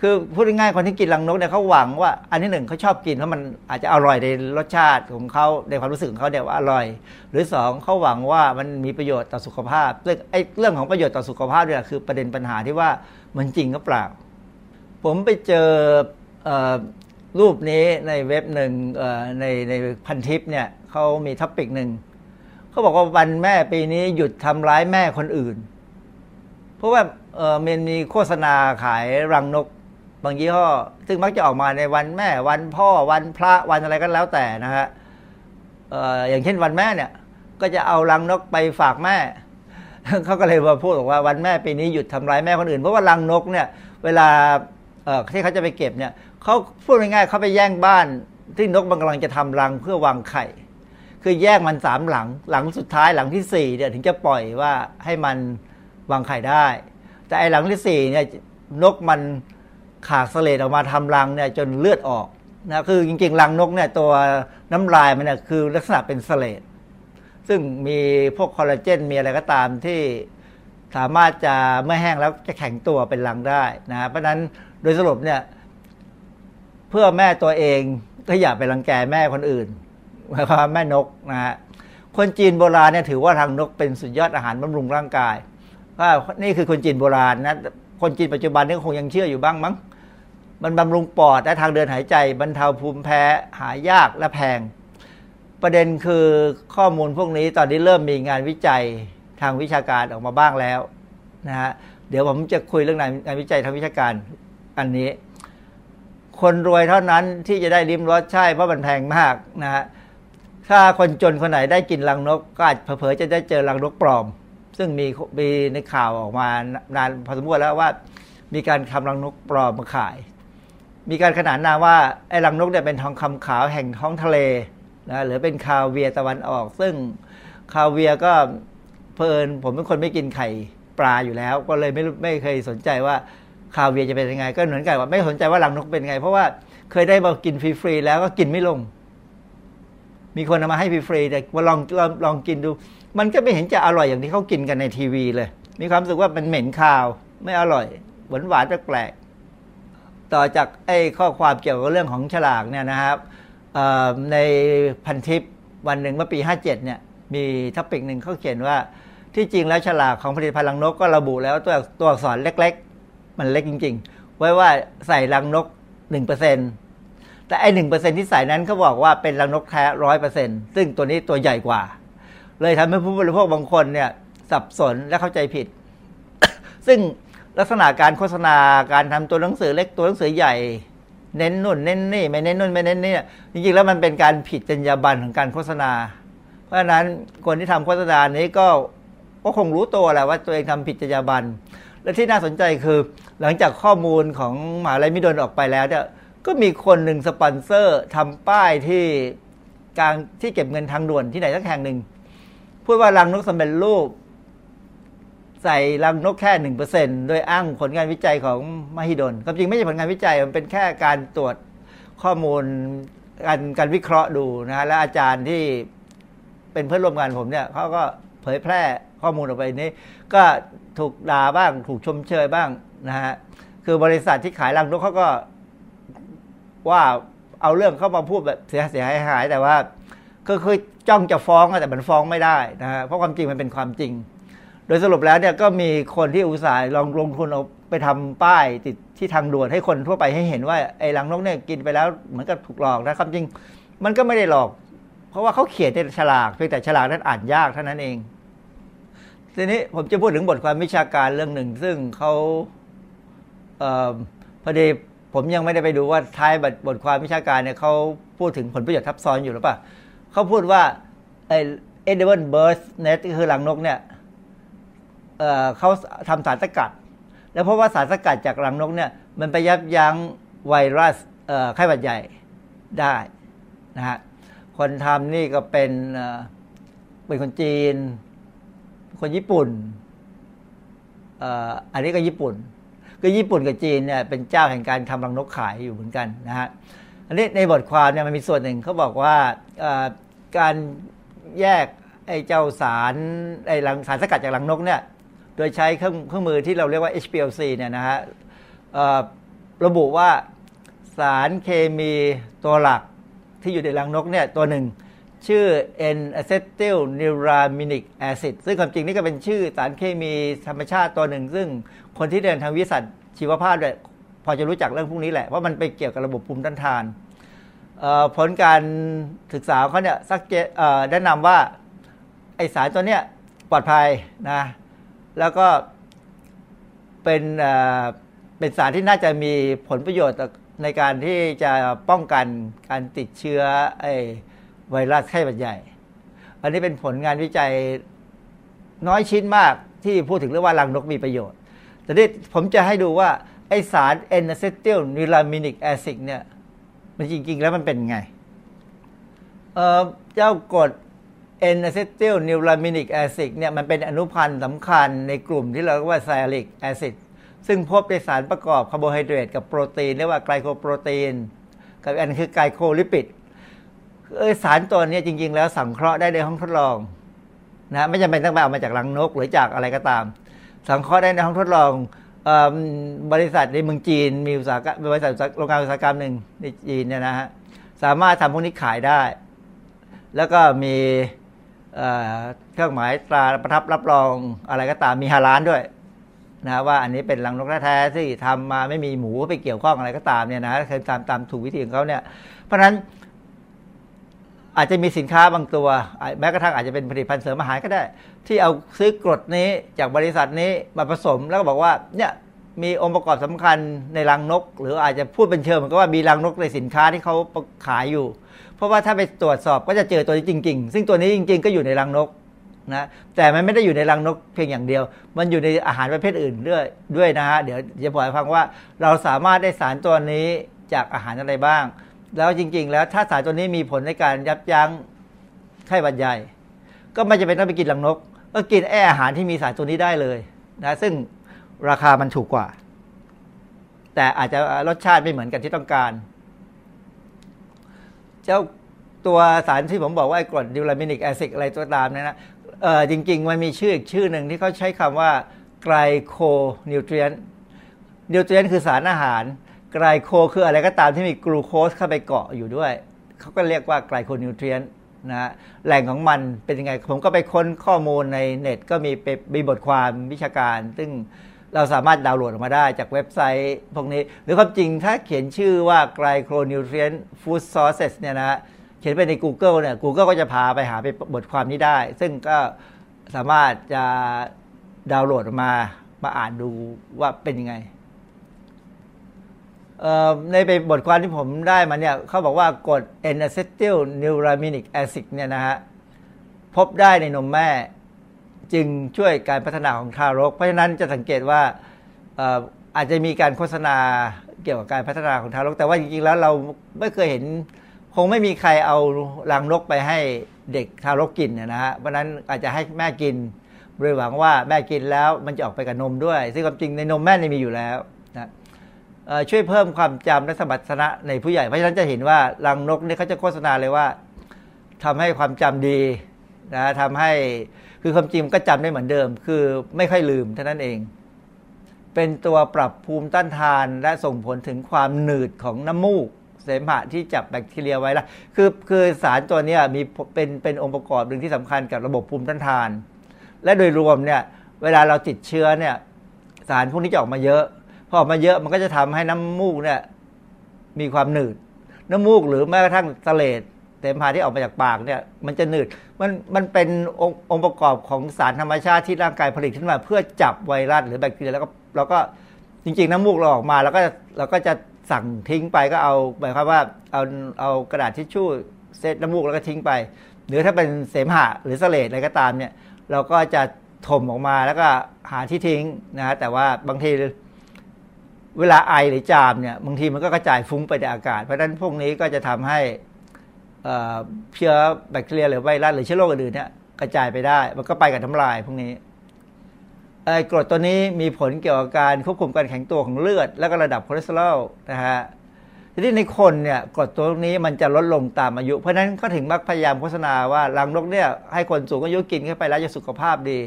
คือพูดง่ายๆคนที่กินรังนกเนี่ยเขาหวังว่าอันที่หนึ่งเขาชอบกินเพราะมันอาจจะอร่อยในรสชาติของเขาในความรู้สึกของเขาเนี่ยว่าอร่อยหรือสองเขาหวังว่ามันมีประโยชน์ต่อสุขภาพเรื่องของประโยชน์ต่อสุขภาพเนี่ยคือประเด็นปัญหาที่ว่ามันจริงหรือเปล่าผมไปเจอรูปนี้ในเว็บหนึ่งในพันทิปเนี่ยเขามีท็อปิกหนึ่งเขาบอกว่าวันแม่ปีนี้หยุดทำร้ายแม่คนอื่นเพราะว่ามันมีโฆษณาขายรังนกบางยี่ห้อซึ่งมักจะออกมาในวันแม่วันพ่อวันพระวันอะไรก็แล้วแต่นะฮะอย่างเช่นวันแม่เนี่ยก็จะเอารังนกไปฝากแม่ เขาก็เลยมาพูดบอกว่าวันแม่ปีนี้หยุดทำร้ายแม่คนอื่นเพราะว่ารังนกเนี่ยเวลาที่เขาจะไปเก็บเนี่ยเขาพูดง่ายๆเขาไปแย่งบ้านที่นกมันกำลังจะทำรังเพื่อวางไข่คือแย่งมันสามหลังหลังสุดท้ายหลังที่4เนี่ยถึงจะปล่อยว่าให้มันวางไข่ได้แต่ไอหลังที่4เนี่ยนกมันขาดเสลดออกมาทำรังเนี่ยจนเลือดออกนะคือจริงๆรังนกเนี่ยตัวน้ำลายมันเนี่ยคือลักษณะเป็นเสลดซึ่งมีพวกคอลลาเจนมีอะไรก็ตามที่สามารถจะไม่แห้งแล้วจะแข็งตัวเป็นรังได้นะเพราะนั้นโดยสรุปเนี่ยเพื่อแม่ตัวเองก็อย่าไปรังแกแม่คนอื่นหมายความแม่นกนะฮะคนจีนโบราณเนี่ยถือว่ารังนกเป็นสุดยอดอาหารบำรุงร่างกายก็นี่คือคนจีนโบราณนะคนจีนปัจจุบันนี่คงยังเชื่ออยู่บ้างมั้งมันบำรุงปอดและทางเดินหายใจบรรเทาภูมิแพ้หายากและแพงประเด็นคือข้อมูลพวกนี้ตอนนี้เริ่มมีงานวิจัยทางวิชาการออกมาบ้างแล้วนะฮะเดี๋ยวผมจะคุยเรื่องงานวิจัยทางวิชาการอันนี้คนรวยเท่านั้นที่จะได้ลิ้มรสใช่เพราะมันแพงมากนะฮะถ้าคนจนคนไหนได้กินรังนกก็อาจเผลอๆจะได้เจอรังนกปลอมซึ่งมีในข่าวออกมานานพอสมควรแล้วว่ามีการทำรังนกปลอมมาขายมีการขนานนามว่าไอ้รังนกเนี่ยเป็นทองคำขาวแห่งท้องทะเลนะหรือเป็นคาเวียตะวันออกซึ่งคาเวียก็เพลินผมเป็นคนไม่กินไข่ปลาอยู่แล้วก็เลยไม่เคยสนใจว่าคาเวียจะเป็นยังไงก็เหมือนกันว่าไม่สนใจว่ารังนกเป็นไงเพราะว่าเคยได้มากินฟรีๆแล้วก็กินไม่ลงมีคนเอามาให้ฟรีๆแต่ว่าลองกินดูมันก็ไม่เห็นจะอร่อยอย่างที่เขากินกันในทีวีเลยมีความรู้สึกว่ามันเหม็นคาวไม่อร่อยหวานๆแปลกๆต่อจากไอ้ข้อความเกี่ยวกับเรื่องของฉลากเนี่ยนะครับในพันทิปวันหนึ่งเมื่อปี57เนี่ยมีท็อปิกหนึ่งเขาเขียนว่าที่จริงแล้วฉลากของผลิตภัณฑ์รังนกก็ระบุแล้วตัวอักษรเล็กๆมันเล็กจริงๆไว้ว่าใส่รังนก 1%แต่ไอ้ 1% ที่ใส่นั้นเขาบอกว่าเป็นรังนกแท้ 100% ซึ่งตัวนี้ตัวใหญ่กว่าเลยทำให้ผู้บริโภคบางคนเนี่ยสับสนและเข้าใจผิด ซึ่งลักษณะการโฆษณาการทำตัวหนังสือเล็กตัวหนังสือใหญ่เน้นนู่นเน้นนี่ไม่เน้นนู่นไม่เน้นนี่จริงๆแล้วมันเป็นการผิดจรรยาบรรณของการโฆษณาเพราะฉะนั้นคนที่ทำโฆษณานี้ก็คงรู้ตัวแหละว่าตัวเองทำผิดจรรยาบรรณและที่น่าสนใจคือหลังจากข้อมูลของมหาวิทยาลัยมหิดลออกไปแล้วเนี่ยก็มีคนหนึ่งสปอนเซอร์ทำป้ายที่กลางที่เก็บเงินทางด่วนที่ไหนสักแห่งหนึ่งพูดว่ารังนกสำเร็จรูปใส่รังนกแค่ 1% โดยอ้างผลงานวิจัยของมหิดลความจริงไม่ใช่ผลงานวิจัยมันเป็นแค่การตรวจข้อมูลการวิเคราะห์ดูนะฮะและอาจารย์ที่เป็นเพื่อนร่วมงานผมเนี่ยเขาก็เผยแพร่ข้อมูลออกไปนี้ก็ถูกด่าบ้างถูกชมเชยบ้างนะฮะคือบริษัทที่ขายรังนกเขาก็ว่าเอาเรื่องเข้ามาพูดแบบเสียหายแต่ว่าก็คือจ้องจะฟ้องแต่มันฟ้องไม่ได้นะฮะเพราะความจริงมันเป็นความจริงโดยสรุปแล้วเนี่ยก็มีคนที่อุตส่าห์ลงทุนเอาไปทำป้ายติดที่ทางด่วนให้คนทั่วไปให้เห็นว่าไอ้รังนกเนี่ยกินไปแล้วเหมือนกับถูกหลอกนะความจริงมันก็ไม่ได้หลอกเพราะว่าเขาเขียนในฉลากเพียงแต่ฉลากนั้นอ่านยากเท่านั้นเองทีนี้ผมจะพูดถึงบทความวิชาการเรื่องหนึ่งซึ่งเขาพอดีผมยังไม่ได้ไปดูว่าท้ายบทความวิชาการเนี่ยเขาพูดถึงผลประโยชน์ทับซ้อนอยู่หรือเปล่าเขาพูดว่าไอ้ edible bird nest ก็คือรังนกเนี่ยเขาทำสารสกัดแล้วเพราะว่าสารสกัดจากรังนกเนี่ยมันไปยับยั้งไวรัสไข้หวัดใหญ่ได้นะฮะคนทำนี่ก็เป็นคนจีนคนญี่ปุ่นอันนี้ก็ญี่ปุ่นคือญี่ปุ่นกับจีนเนี่ยเป็นเจ้าแห่งการทำรังนกขายอยู่เหมือนกันนะฮะอันนี้ในบทความเนี่ยมันมีส่วนหนึ่งเขาบอกว่าการแยกไอ้เจ้าสารไอ้สารสกัดจากรังนกเนี่ยโดยใช้เครื่องมือที่เราเรียกว่า HPLC เนี่ยนะฮะระบุว่าสารเคมีตัวหลักที่อยู่ในรังนกเนี่ยตัวหนึ่งชื่อ N-acetylneuraminic acid ซึ่งความจริงนี่ก็เป็นชื่อสารเคมีธรรมชาติตัวหนึ่งซึ่งคนที่เรียนทางวิทยาศาสตร์ชีวภาพเนี่ยพอจะรู้จักเรื่องพวกนี้แหละเพราะมันไปเกี่ยวกับระบบภูมิต้านทานผลการศึกษาเขาเนี่ยแนะนำว่าไอสารตัวเนี้ยปลอดภัยนะแล้วก็เป็นสารที่น่าจะมีผลประโยชน์ในการที่จะป้องกันการติดเชื้อไอไวรัสไข้หวัดใหญ่อันนี้เป็นผลงานวิจัยน้อยชิ้นมากที่พูดถึงเรื่องว่ารังนกมีประโยชน์แต่นี่ผมจะให้ดูว่าไอสาร N-acetylneuraminic acid เนี่ยมันจริงๆแล้วมันเป็นไงเจ้ากรดN-acetylneuraminic acid เนี่ยมันเป็นอนุพันธ์สำคัญในกลุ่มที่เราเรียกว่า Sialic acid ซึ่งพบในสารประกอบคาร์โบไฮเดรตกับโปรตีนเรียกว่าไกลโคโปรตีนกับอันคือไกลโคลิปิดสารตัวนี้จริงๆแล้วสังเคราะห์ได้ในห้องทดลองนะไม่จำเป็นต้องไปเอามาจากรังนกหรือจากอะไรก็ตามสังเคราะห์ได้ในห้องทดลองบริษัทในเมืองจีนมีบริษัทโรงงานอุตสาหกรรมหนึ่งในจีนเนี่ยนะฮะสามารถทำพวกนี้ขายได้แล้วก็มีเครื่องหมายตราประทับรับรองอะไรก็ตามมีฮาลาลด้วยนะว่าอันนี้เป็นรังนกแท้ๆที่ทำมาไม่มีหมูไปเกี่ยวข้องอะไรก็ตามเนี่ยนะเคยตามถูกวิธีของเขาเนี่ยเพราะฉะนั้นอาจจะมีสินค้าบางตัวแม้กระทั่งอาจจะเป็นผลิตภัณฑ์เสริมอาหารก็ได้ที่เอาซื้อกรดนี้จากบริษัทนี้มาผสมแล้วก็บอกว่าเนี่ยมีองค์ประกอบสำคัญในรังนกหรืออาจจะพูดเป็นเชิงเหมือนกับว่ามีรังนกในสินค้าที่เขาขายอยู่เพราะว่าถ้าไปตรวจสอบก็จะเจอตัวนี้จริงๆซึ่งตัวนี้จริงๆก็อยู่ในรังนกนะแต่มันไม่ได้อยู่ในรังนกเพียงอย่างเดียวมันอยู่ในอาหารประเภทอื่นด้วยนะฮะเดี๋ยวจะบอกให้ฟังว่าเราสามารถได้สารตัวนี้จากอาหารอะไรบ้างแล้วจริงๆแล้วถ้าสารตัวนี้มีผลในการยับยั้งไข้หวัดใหญ่ก็ไม่จำเป็นต้องไปกินรังนกก็กินอาหารที่มีสารตัวนี้ได้เลยนะซึ่งราคามันถูกกว่าแต่อาจจะรสชาติไม่เหมือนกันที่ต้องการเจ้าตัวสารที่ผมบอกว่าไอ้กรดนิวรามินิกแอซิดอะไรตัวตามเนี่ยนะจริงๆมันมีชื่ออีกชื่อหนึ่งที่เขาใช้คำว่าไกลโคนิวเทรียนคือสารอาหารไกลโคคืออะไรก็ตามที่มีกลูโคสเข้าไปเกาะอยู่ด้วยเขาก็เรียกว่าไกลโคนิวเทรียนนะแหล่งของมันเป็นยังไงผมก็ไปค้นข้อมูลในเน็ตก็มีบทความวิชาการซึ่งเราสามารถดาวน์โหลดออกมาได้จากเว็บไซต์พวกนี้หรือความจริงถ้าเขียนชื่อว่า Glyconutrient Food Sources เนี่ยนะเขียนไปใน Google เนี่ย Google ก็จะพาไปหาไปบทความนี้ได้ซึ่งก็สามารถจะดาวน์โหลดออกมา มาอ่านดูว่าเป็นยังไงในบทความที่ผมได้มาเนี่ยเขาบอกว่ากรด N-acetylneuraminic acid เนี่ยนะฮะพบได้ในนมแม่จึงช่วยการพัฒนาของทารกเพราะฉะนั้นจะสังเกตว่าอาจจะมีการโฆษณาเกี่ยวกับการพัฒนาของทารกแต่ว่าจริงๆแล้วเราไม่เคยเห็นคงไม่มีใครเอารังนกไปให้เด็กทารกกินนะฮะเพราะนั้นอาจจะให้แม่กินโดยหวังว่าแม่กินแล้วมันจะออกไปกับนมด้วยซึ่งความจริงในนมแม่มีอยู่แล้วนะช่วยเพิ่มความจำและสมรรถนะในผู้ใหญ่เพราะฉะนั้นจะเห็นว่ารังนกเนี่ยเขาจะโฆษณาเลยว่าทำให้ความจำดีนะทำให้คือความจริงก็จำได้เหมือนเดิมคือไม่ค่อยลืมเท่านั้นเองเป็นตัวปรับภูมิต้านทานและส่งผลถึงความหนืดของน้ำมูกเสมหะที่จับแบคทีเรียไว้ละคือสารตัวนี้มีเป็นองค์ประกอบหนึ่งที่สำคัญกับระบบภูมิต้านทานและโดยรวมเนี่ยเวลาเราติดเชื้อเนี่ยสารพวกนี้จะออกมาเยอะพอออกมาเยอะมันก็จะทำให้น้ำมูกเนี่ยมีความหนืดน้ำมูกหรือแม้กระทั่งเสลดเสมหะที่ออกมาจากปากเนี่ยมันจะหนืดมันเป็นองค์ประกอบของสารธรรมชาติที่ร่างกายผลิตขึ้นมาเพื่อจับไวรัสหรือแบคทีเรียแล้วก็จริงๆน้ำมูกเราออกมาเราก็จะสั่งทิ้งไปก็เอาหมายความว่าเอากระดาษทิชชู่เช็ดน้ำมูกแล้วก็ทิ้งไปหรือถ้าเป็นเสมหะหรือเสลดอะไรก็ตามเนี่ยเราก็จะถมออกมาแล้วก็หาที่ทิ้งนะฮะแต่ว่าบางทีเวลาไอหรือจามเนี่ยบางทีมันก็กระจายฟุ้งไปในอากาศเพราะฉะนั้นพวกนี้ก็จะทำให้เชื้อแบคทีเรียหรือไวรัสหรือเชื้อโรคอื่นๆเนี่ยกระจายไปได้มันก็ไปกับน้ำลายพวกนี้กรดตัวนี้มีผลเกี่ยวกับการควบคุมการแข็งตัวของเลือดและก็ระดับคอเลสเตอรอลนะฮะทีนี้ในคนเนี่ยกรดตัวนี้มันจะลดลงตามอายุเพราะฉะนั้นก็ถึงมักพยายามโฆษณาว่ารังนกเนี่ยให้คนสูงอายุกินเข้าไปแล้วจะสุขภาพดี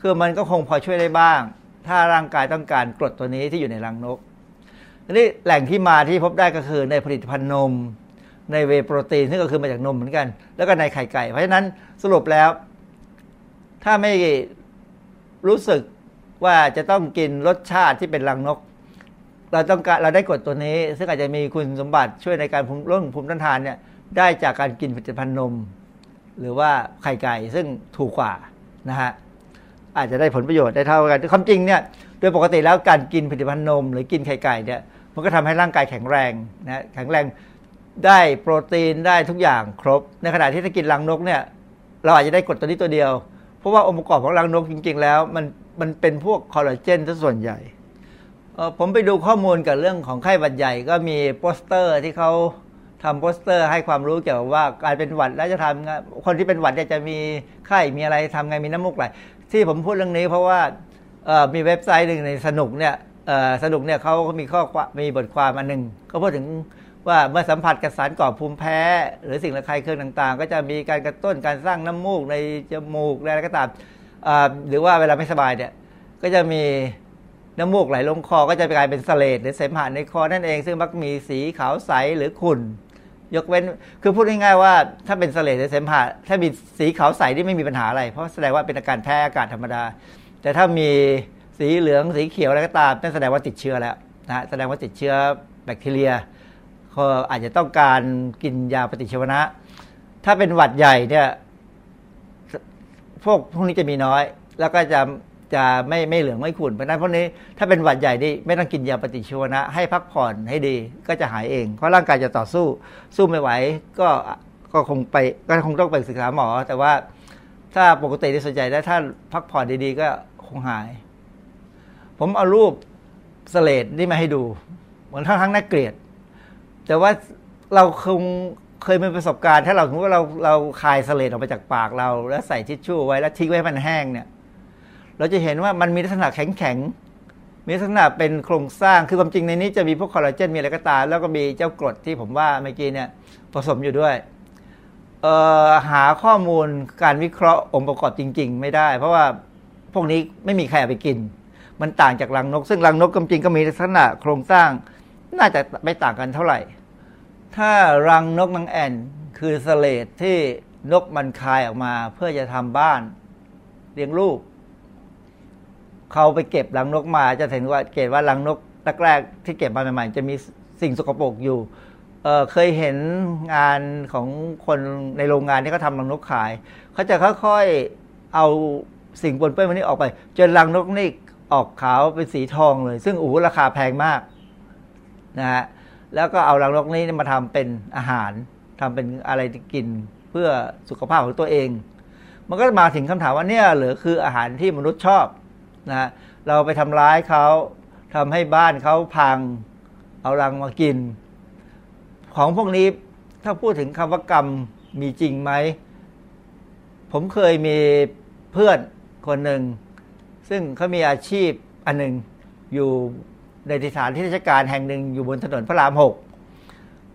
คือมันก็คงพอช่วยได้บ้างถ้าร่างกายต้องการกรดตัวนี้ที่อยู่ในรังนกทีนี้แหล่งที่มาที่พบได้ก็คือในผลิตภัณฑ์นมในเวโปรตีนซึ่งก็คือมาจากนมเหมือนกันแล้วก็ในไข่ไก่เพราะฉะนั้นสรุปแล้วถ้าไม่รู้สึกว่าจะต้องกินรสชาติที่เป็นรังนกเราได้กรดตัวนี้ซึ่งอาจจะมีคุณสมบัติช่วยในการเรื่องภูมิต้านทานเนี่ยได้จากการกินผลิตภัณฑ์นมหรือว่าไข่ไก่ซึ่งถูกกว่านะฮะอาจจะได้ผลประโยชน์ได้เท่ากันความจริงเนี่ยโดยปกติแล้วการกินผลิตภัณฑ์นมหรือกินไข่ไก่เนี่ยมันก็ทำให้ร่างกายแข็งแรงนะแข็งแรงได้โปรตีนได้ทุกอย่างครบในขณะที่ถ้ากินรังนกเนี่ยเราอาจจะได้กรดตัวนี้ตัวเดียวเพราะว่าองค์ประกอบของรังนกจริงๆแล้วมันเป็นพวกคอลลาเจนส่วนใหญ่ผมไปดูข้อมูลกับเรื่องของไข้หวัดใหญ่ก็มีโปสเตอร์ที่เขาทำโปสเตอร์ให้ความรู้เกี่ยวกับว่าการเป็นหวัดแล้วจะทำคนที่เป็นหวัดจะมีไข้มีอะไรทำไงมีน้ำมูกไหลที่ผมพูดเรื่องนี้เพราะว่ามีเว็บไซต์หนึ่งในสนุกเนี่ยเขามีข้อความมีบทความอันหนึ่งเขาพูดถึงว่าเมื่อสัมผัสกับสารก่อภูมิแพ้หรือสิ่งระคายเคืองต่างๆก็จะมีการกระตุ้นการสร้างน้ำมูกในจมูกอะไรก็ตามหรือว่าเวลาไม่สบายเนี่ยก็จะมีน้ำมูกไหลลงคอก็จะกลายเป็นเสลดหรือเสมหะในคอนั่นเองซึ่งมักมีสีขาวใสหรือขุ่นยกเว้นคือพูดง่ายๆว่าถ้าเป็นเสลดหรือเสมหะถ้ามีสีขาวใสนี่ไม่มีปัญหาอะไรเพราะแสดงว่าเป็นอาการแพ้อากาศธรรมดาแต่ถ้ามีสีเหลืองสีเขียวอะไรก็ตามนั่นแสดงว่าติดเชื้อแล้วนะแสดงว่าติดเชื้อแบคทีเรียอาจจะต้องการกินยาปฏิชีวนะถ้าเป็นหวัดใหญ่เนี่ยพวกนี้จะมีน้อยแล้วก็จะไม่เหลืองไม่ขุ่นเพราะนั้นพวกนี้ถ้าเป็นหวัดใหญ่นี่ไม่ต้องกินยาปฏิชีวนะให้พักผ่อนให้ดีก็จะหายเองเพราะร่างกายจะต่อสู้ไม่ไหวก็คงไปก็คงต้องไปศึกษาหมอแต่ว่าถ้าปกติในส่วนใหญ่แล้วถ้าพักผ่อนดีๆก็คงหายผมเอารูปเสลดนี่มาให้ดูเหมือนทั้งน่าเกลียดแต่ว่าเราคงเคยมีประสบการณ์ถ้าเราคิดว่าเราคายเสลดออกมาจากปากเราแล้วใส่ทิชชู่ไว้แล้วทิ้งไว้ให้มันแห้งเนี่ยเราจะเห็นว่ามันมีลักษณะแข็งๆมีลักษณะเป็นโครงสร้างคือความจริงในนี้จะมีพวกคอลลาเจนมีอะไรก็ตามแล้วก็มีเจ้ากรดที่ผมว่าเมื่อกี้เนี่ยผสมอยู่ด้วยหาข้อมูลการวิเคราะห์องค์ประกอบจริงๆไม่ได้เพราะว่าพวกนี้ไม่มีใครเอาไปกินมันต่างจากรังนกซึ่งรังนกความจริงก็มีลักษณะโครงสร้างน่าจะไม่ต่างกันเท่าไหร่ถ้ารังนกนางแอ่นคือเสลดที่นกมันคายออกมาเพื่อจะทำบ้านเลี้ยงลูกเขาไปเก็บรังนกมาจะเห็นว่าเกตว่ารังนกแรกๆที่เก็บมาใหม่ๆจะมีสิ่งสกปรกอยู่ เคยเห็นงานของคนในโรงงานที่เขาทำรังนกขายเขาจะค่อยๆเอาสิ่งปนเปื้อนมันนี้ออกไปจนรังนกนี่ ออกขาวเป็นสีทองเลยซึ่งอู๋ราคาแพงมากนะฮะแล้วก็เอารังนกนี้มาทำเป็นอาหารทำเป็นอะไรกินเพื่อสุขภาพของตัวเองมันก็มาถึงคำถามว่าเนี่ยหรือคืออาหารที่มนุษย์ชอบนะเราไปทำร้ายเขาทำให้บ้านเขาพังเอารังมากินของพวกนี้ถ้าพูดถึงคำว่ากรรมมีจริงไหมผมเคยมีเพื่อนคนหนึ่งซึ่งเขามีอาชีพอันหนึ่งอยู่ในสถานที่ราชการแห่งหนึ่งอยู่บนถนนพระรามหก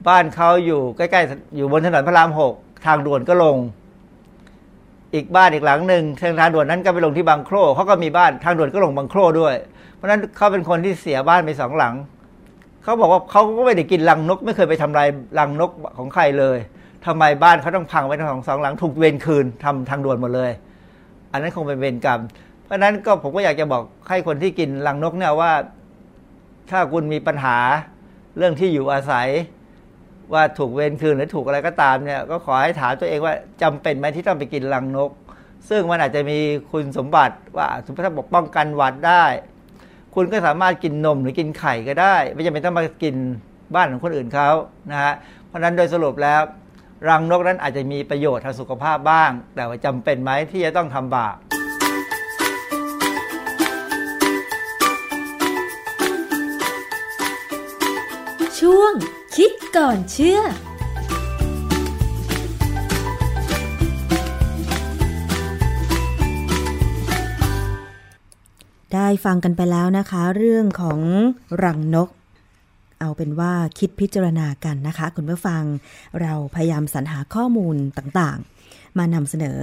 บ้านเขาอยู่ใกล้ๆอยู่บนถนนพระรามหกทางด่วนก็ลงอีกบ้านอีกหลังหนึ่งทางด่วนนั้นก็ไปลงที่บางโคร่เขาก็มีบ้านทางด่วนก็ลงบางโคร่ด้วยเพราะฉะนั้นเขาเป็นคนที่เสียบ้านไปสองหลังเขาบอกว่าเขาก็ไม่ได้กินรังนกไม่เคยไปทำลายรังนกของใครเลยทำไมบ้านเขาต้องพังไปทั้งสองหลังถูกเวรคืนทำทางด่วนหมดเลยอันนั้นคงเป็นเวรกรรมเพราะฉะนั้นก็ผมก็อยากจะบอกให้คนที่กินรังนกเนี่ยว่าถ้าคุณมีปัญหาเรื่องที่อยู่อาศัยว่าถูกเวรคืนหรือถูกอะไรก็ตามเนี่ยก็ขอให้ถามตัวเองว่าจำเป็นไหมที่ต้องไปกินรังนกซึ่งมันอาจจะมีคุณสมบัติว่าสมมติถ้าป้องกันหวัดได้คุณก็สามารถกินนมหรือกินไข่ก็ได้ไม่จำเป็นต้องมากินบ้านของคนอื่นเขานะฮะเพราะฉะนั้นโดยสรุปแล้วรังนกนั้นอาจจะมีประโยชน์ทางสุขภาพบ้างแต่ว่าจำเป็นไหมที่จะต้องทำบาปช่วงคิดก่อนเชื่อได้ฟังกันไปแล้วนะคะเรื่องของรังนกเอาเป็นว่าคิดพิจารณากันนะคะคุณผู้ฟังเราพยายามสรรหาข้อมูลต่างๆมานำเสนอ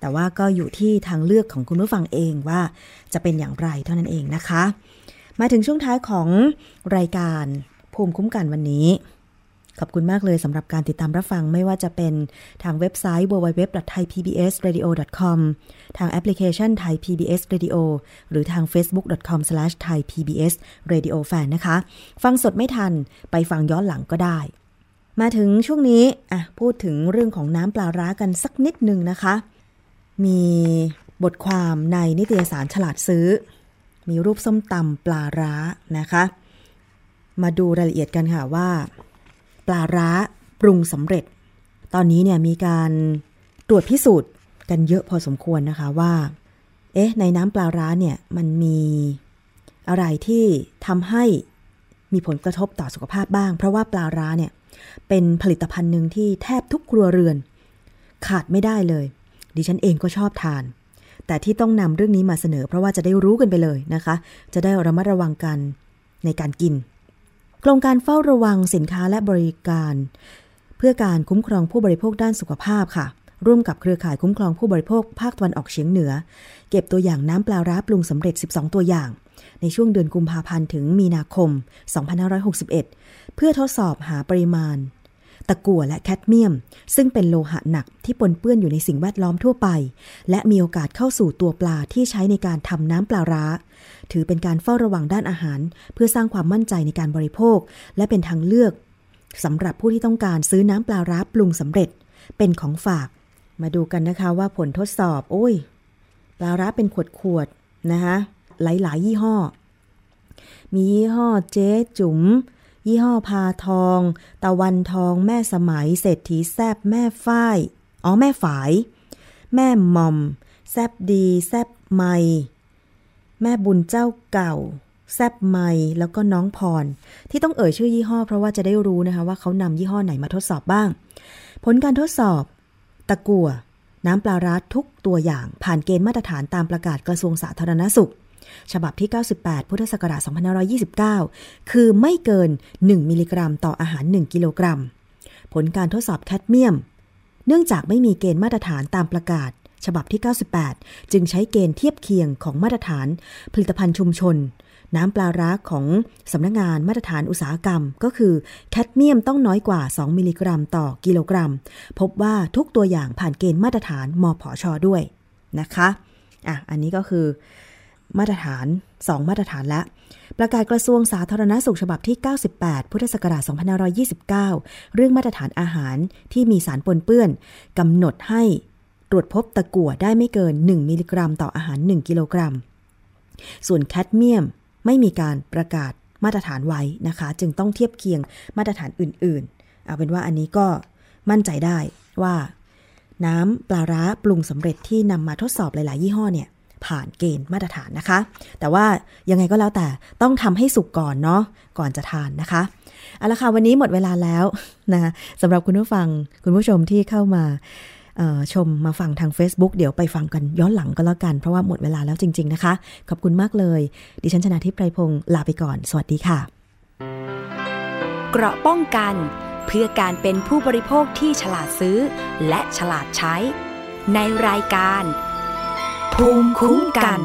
แต่ว่าก็อยู่ที่ทางเลือกของคุณผู้ฟังเองว่าจะเป็นอย่างไรเท่านั้นเองนะคะมาถึงช่วงท้ายของรายการภูมิคุ้มกันวันนี้ขอบคุณมากเลยสำหรับการติดตามรับฟังไม่ว่าจะเป็นทางเว็บไซต์ www.thaipbsradio.com ทางแอปพลิเคชัน Thai PBS Radio หรือทาง facebook.com/thaipbsradiofan นะคะฟังสดไม่ทันไปฟังย้อนหลังก็ได้มาถึงช่วงนี้พูดถึงเรื่องของน้ำปลาร้ากันสักนิดนึงนะคะมีบทความในนิตยสารฉลาดซื้อมีรูปส้มตำปลาร้านะคะมาดูรายละเอียดกันค่ะว่าปลาร้าปรุงสำเร็จตอนนี้เนี่ยมีการตรวจพิสูจน์กันเยอะพอสมควรนะคะว่าในน้ำปลาร้าเนี่ยมันมีอะไรที่ทำให้มีผลกระทบต่อสุขภาพบ้างเพราะว่าปลาร้าเนี่ยเป็นผลิตภัณฑ์หนึ่งที่แทบทุกครัวเรือนขาดไม่ได้เลยดิฉันเองก็ชอบทานแต่ที่ต้องนำเรื่องนี้มาเสนอเพราะว่าจะได้รู้กันไปเลยนะคะจะได้ระมัดระวังกันในการกินโครงการเฝ้าระวังสินค้าและบริการเพื่อการคุ้มครองผู้บริโภคด้านสุขภาพค่ะร่วมกับเครือข่ายคุ้มครองผู้บริโภคภาคตะวันออกเฉียงเหนือเก็บตัวอย่างน้ำปลาร้าปรุงสำเร็จ12ตัวอย่างในช่วงเดือนกุมภาพันธ์ถึงมีนาคม2561เพื่อทดสอบหาปริมาณตะกั่วและแคดเมียมซึ่งเป็นโลหะหนักที่ปนเปื้อนอยู่ในสิ่งแวดล้อมทั่วไปและมีโอกาสเข้าสู่ตัวปลาที่ใช้ในการทำน้ำปลาร้าถือเป็นการเฝ้าระวังด้านอาหารเพื่อสร้างความมั่นใจในการบริโภคและเป็นทางเลือกสำหรับผู้ที่ต้องการซื้อน้ำปลาร้าปรุงสำเร็จเป็นของฝากมาดูกันนะคะว่าผลทดสอบปลาร้าเป็นขวดๆนะคะหลายๆยี่ห้อมียี่ห้อเจ๊จุ๋มยี่ห้อพาทองตะวันทองแม่สมัยเศรษฐีแซบแม่ฝ้ายแม่ฝายแม่หม่อมแซบดีแซบใหม่แม่บุญเจ้าเก่าแซบใหม่แล้วก็น้องพรที่ต้องเอ่ยชื่อยี่ห้อเพราะว่าจะได้รู้นะคะว่าเขานำยี่ห้อไหนมาทดสอบบ้างผลการทดสอบตะกั่วน้ำปลาร้าทุกตัวอย่างผ่านเกณฑ์มาตรฐานตามประกาศกระทรวงสาธารณสุขฉบับที่98พุทธศักราช2529คือไม่เกิน1มิลลิกรัมต่ออาหาร1กิโลกรัมผลการทดสอบแคดเมียมเนื่องจากไม่มีเกณฑ์มาตรฐานตามประกาศฉบับที่98จึงใช้เกณฑ์เทียบเคียงของมาตรฐานผลิตภัณฑ์ชุมชนน้ำปลาร้าของสำนักงานมาตรฐานอุตสาหกรรมก็คือแคดเมียมต้องน้อยกว่า2มิลลิกรัมต่อกิโลกรัมพบว่าทุกตัวอย่างผ่านเกณฑ์มาตรฐานมผช.ด้วยนะคะอันนี้ก็คือมาตรฐาน2มาตรฐานและประกาศกระทรวงสาธารณสุขฉบับที่98พุทธศักราช2529เรื่องมาตรฐานอาหารที่มีสารปนเปื้อนกำหนดให้ตรวจพบตะกั่วได้ไม่เกิน1มิลลิกรัมต่ออาหาร1กิโลกรัม ส่วนแคดเมียมไม่มีการประกาศมาตรฐานไว้นะคะจึงต้องเทียบเคียงมาตรฐานอื่นๆเอาเป็นว่าอันนี้ก็มั่นใจได้ว่าน้ำปลาร้าปรุงสำเร็จที่นำมาทดสอบหลายๆยี่ห้อเนี่ยผ่านเกณฑ์มาตรฐานนะคะแต่ว่ายังไงก็แล้วแต่ต้องทำให้สุกก่อนเนาะก่อนจะทานนะคะเอาละค่ะวันนี้หมดเวลาแล้วนะสำหรับคุณผู้ฟังคุณผู้ชมที่เข้ามาชมมาฟังทาง Facebook เดี๋ยวไปฟังกันย้อนหลังก็แล้วกันเพราะว่าหมดเวลาแล้วจริงๆนะคะขอบคุณมากเลยดิฉันชนาธิป ไพรพงศ์ลาไปก่อนสวัสดีค่ะเกราะป้องกันเพื่อการเป็นผู้บริโภคที่ฉลาดซื้อและฉลาดใช้ในรายการภูมิคุ้มกัน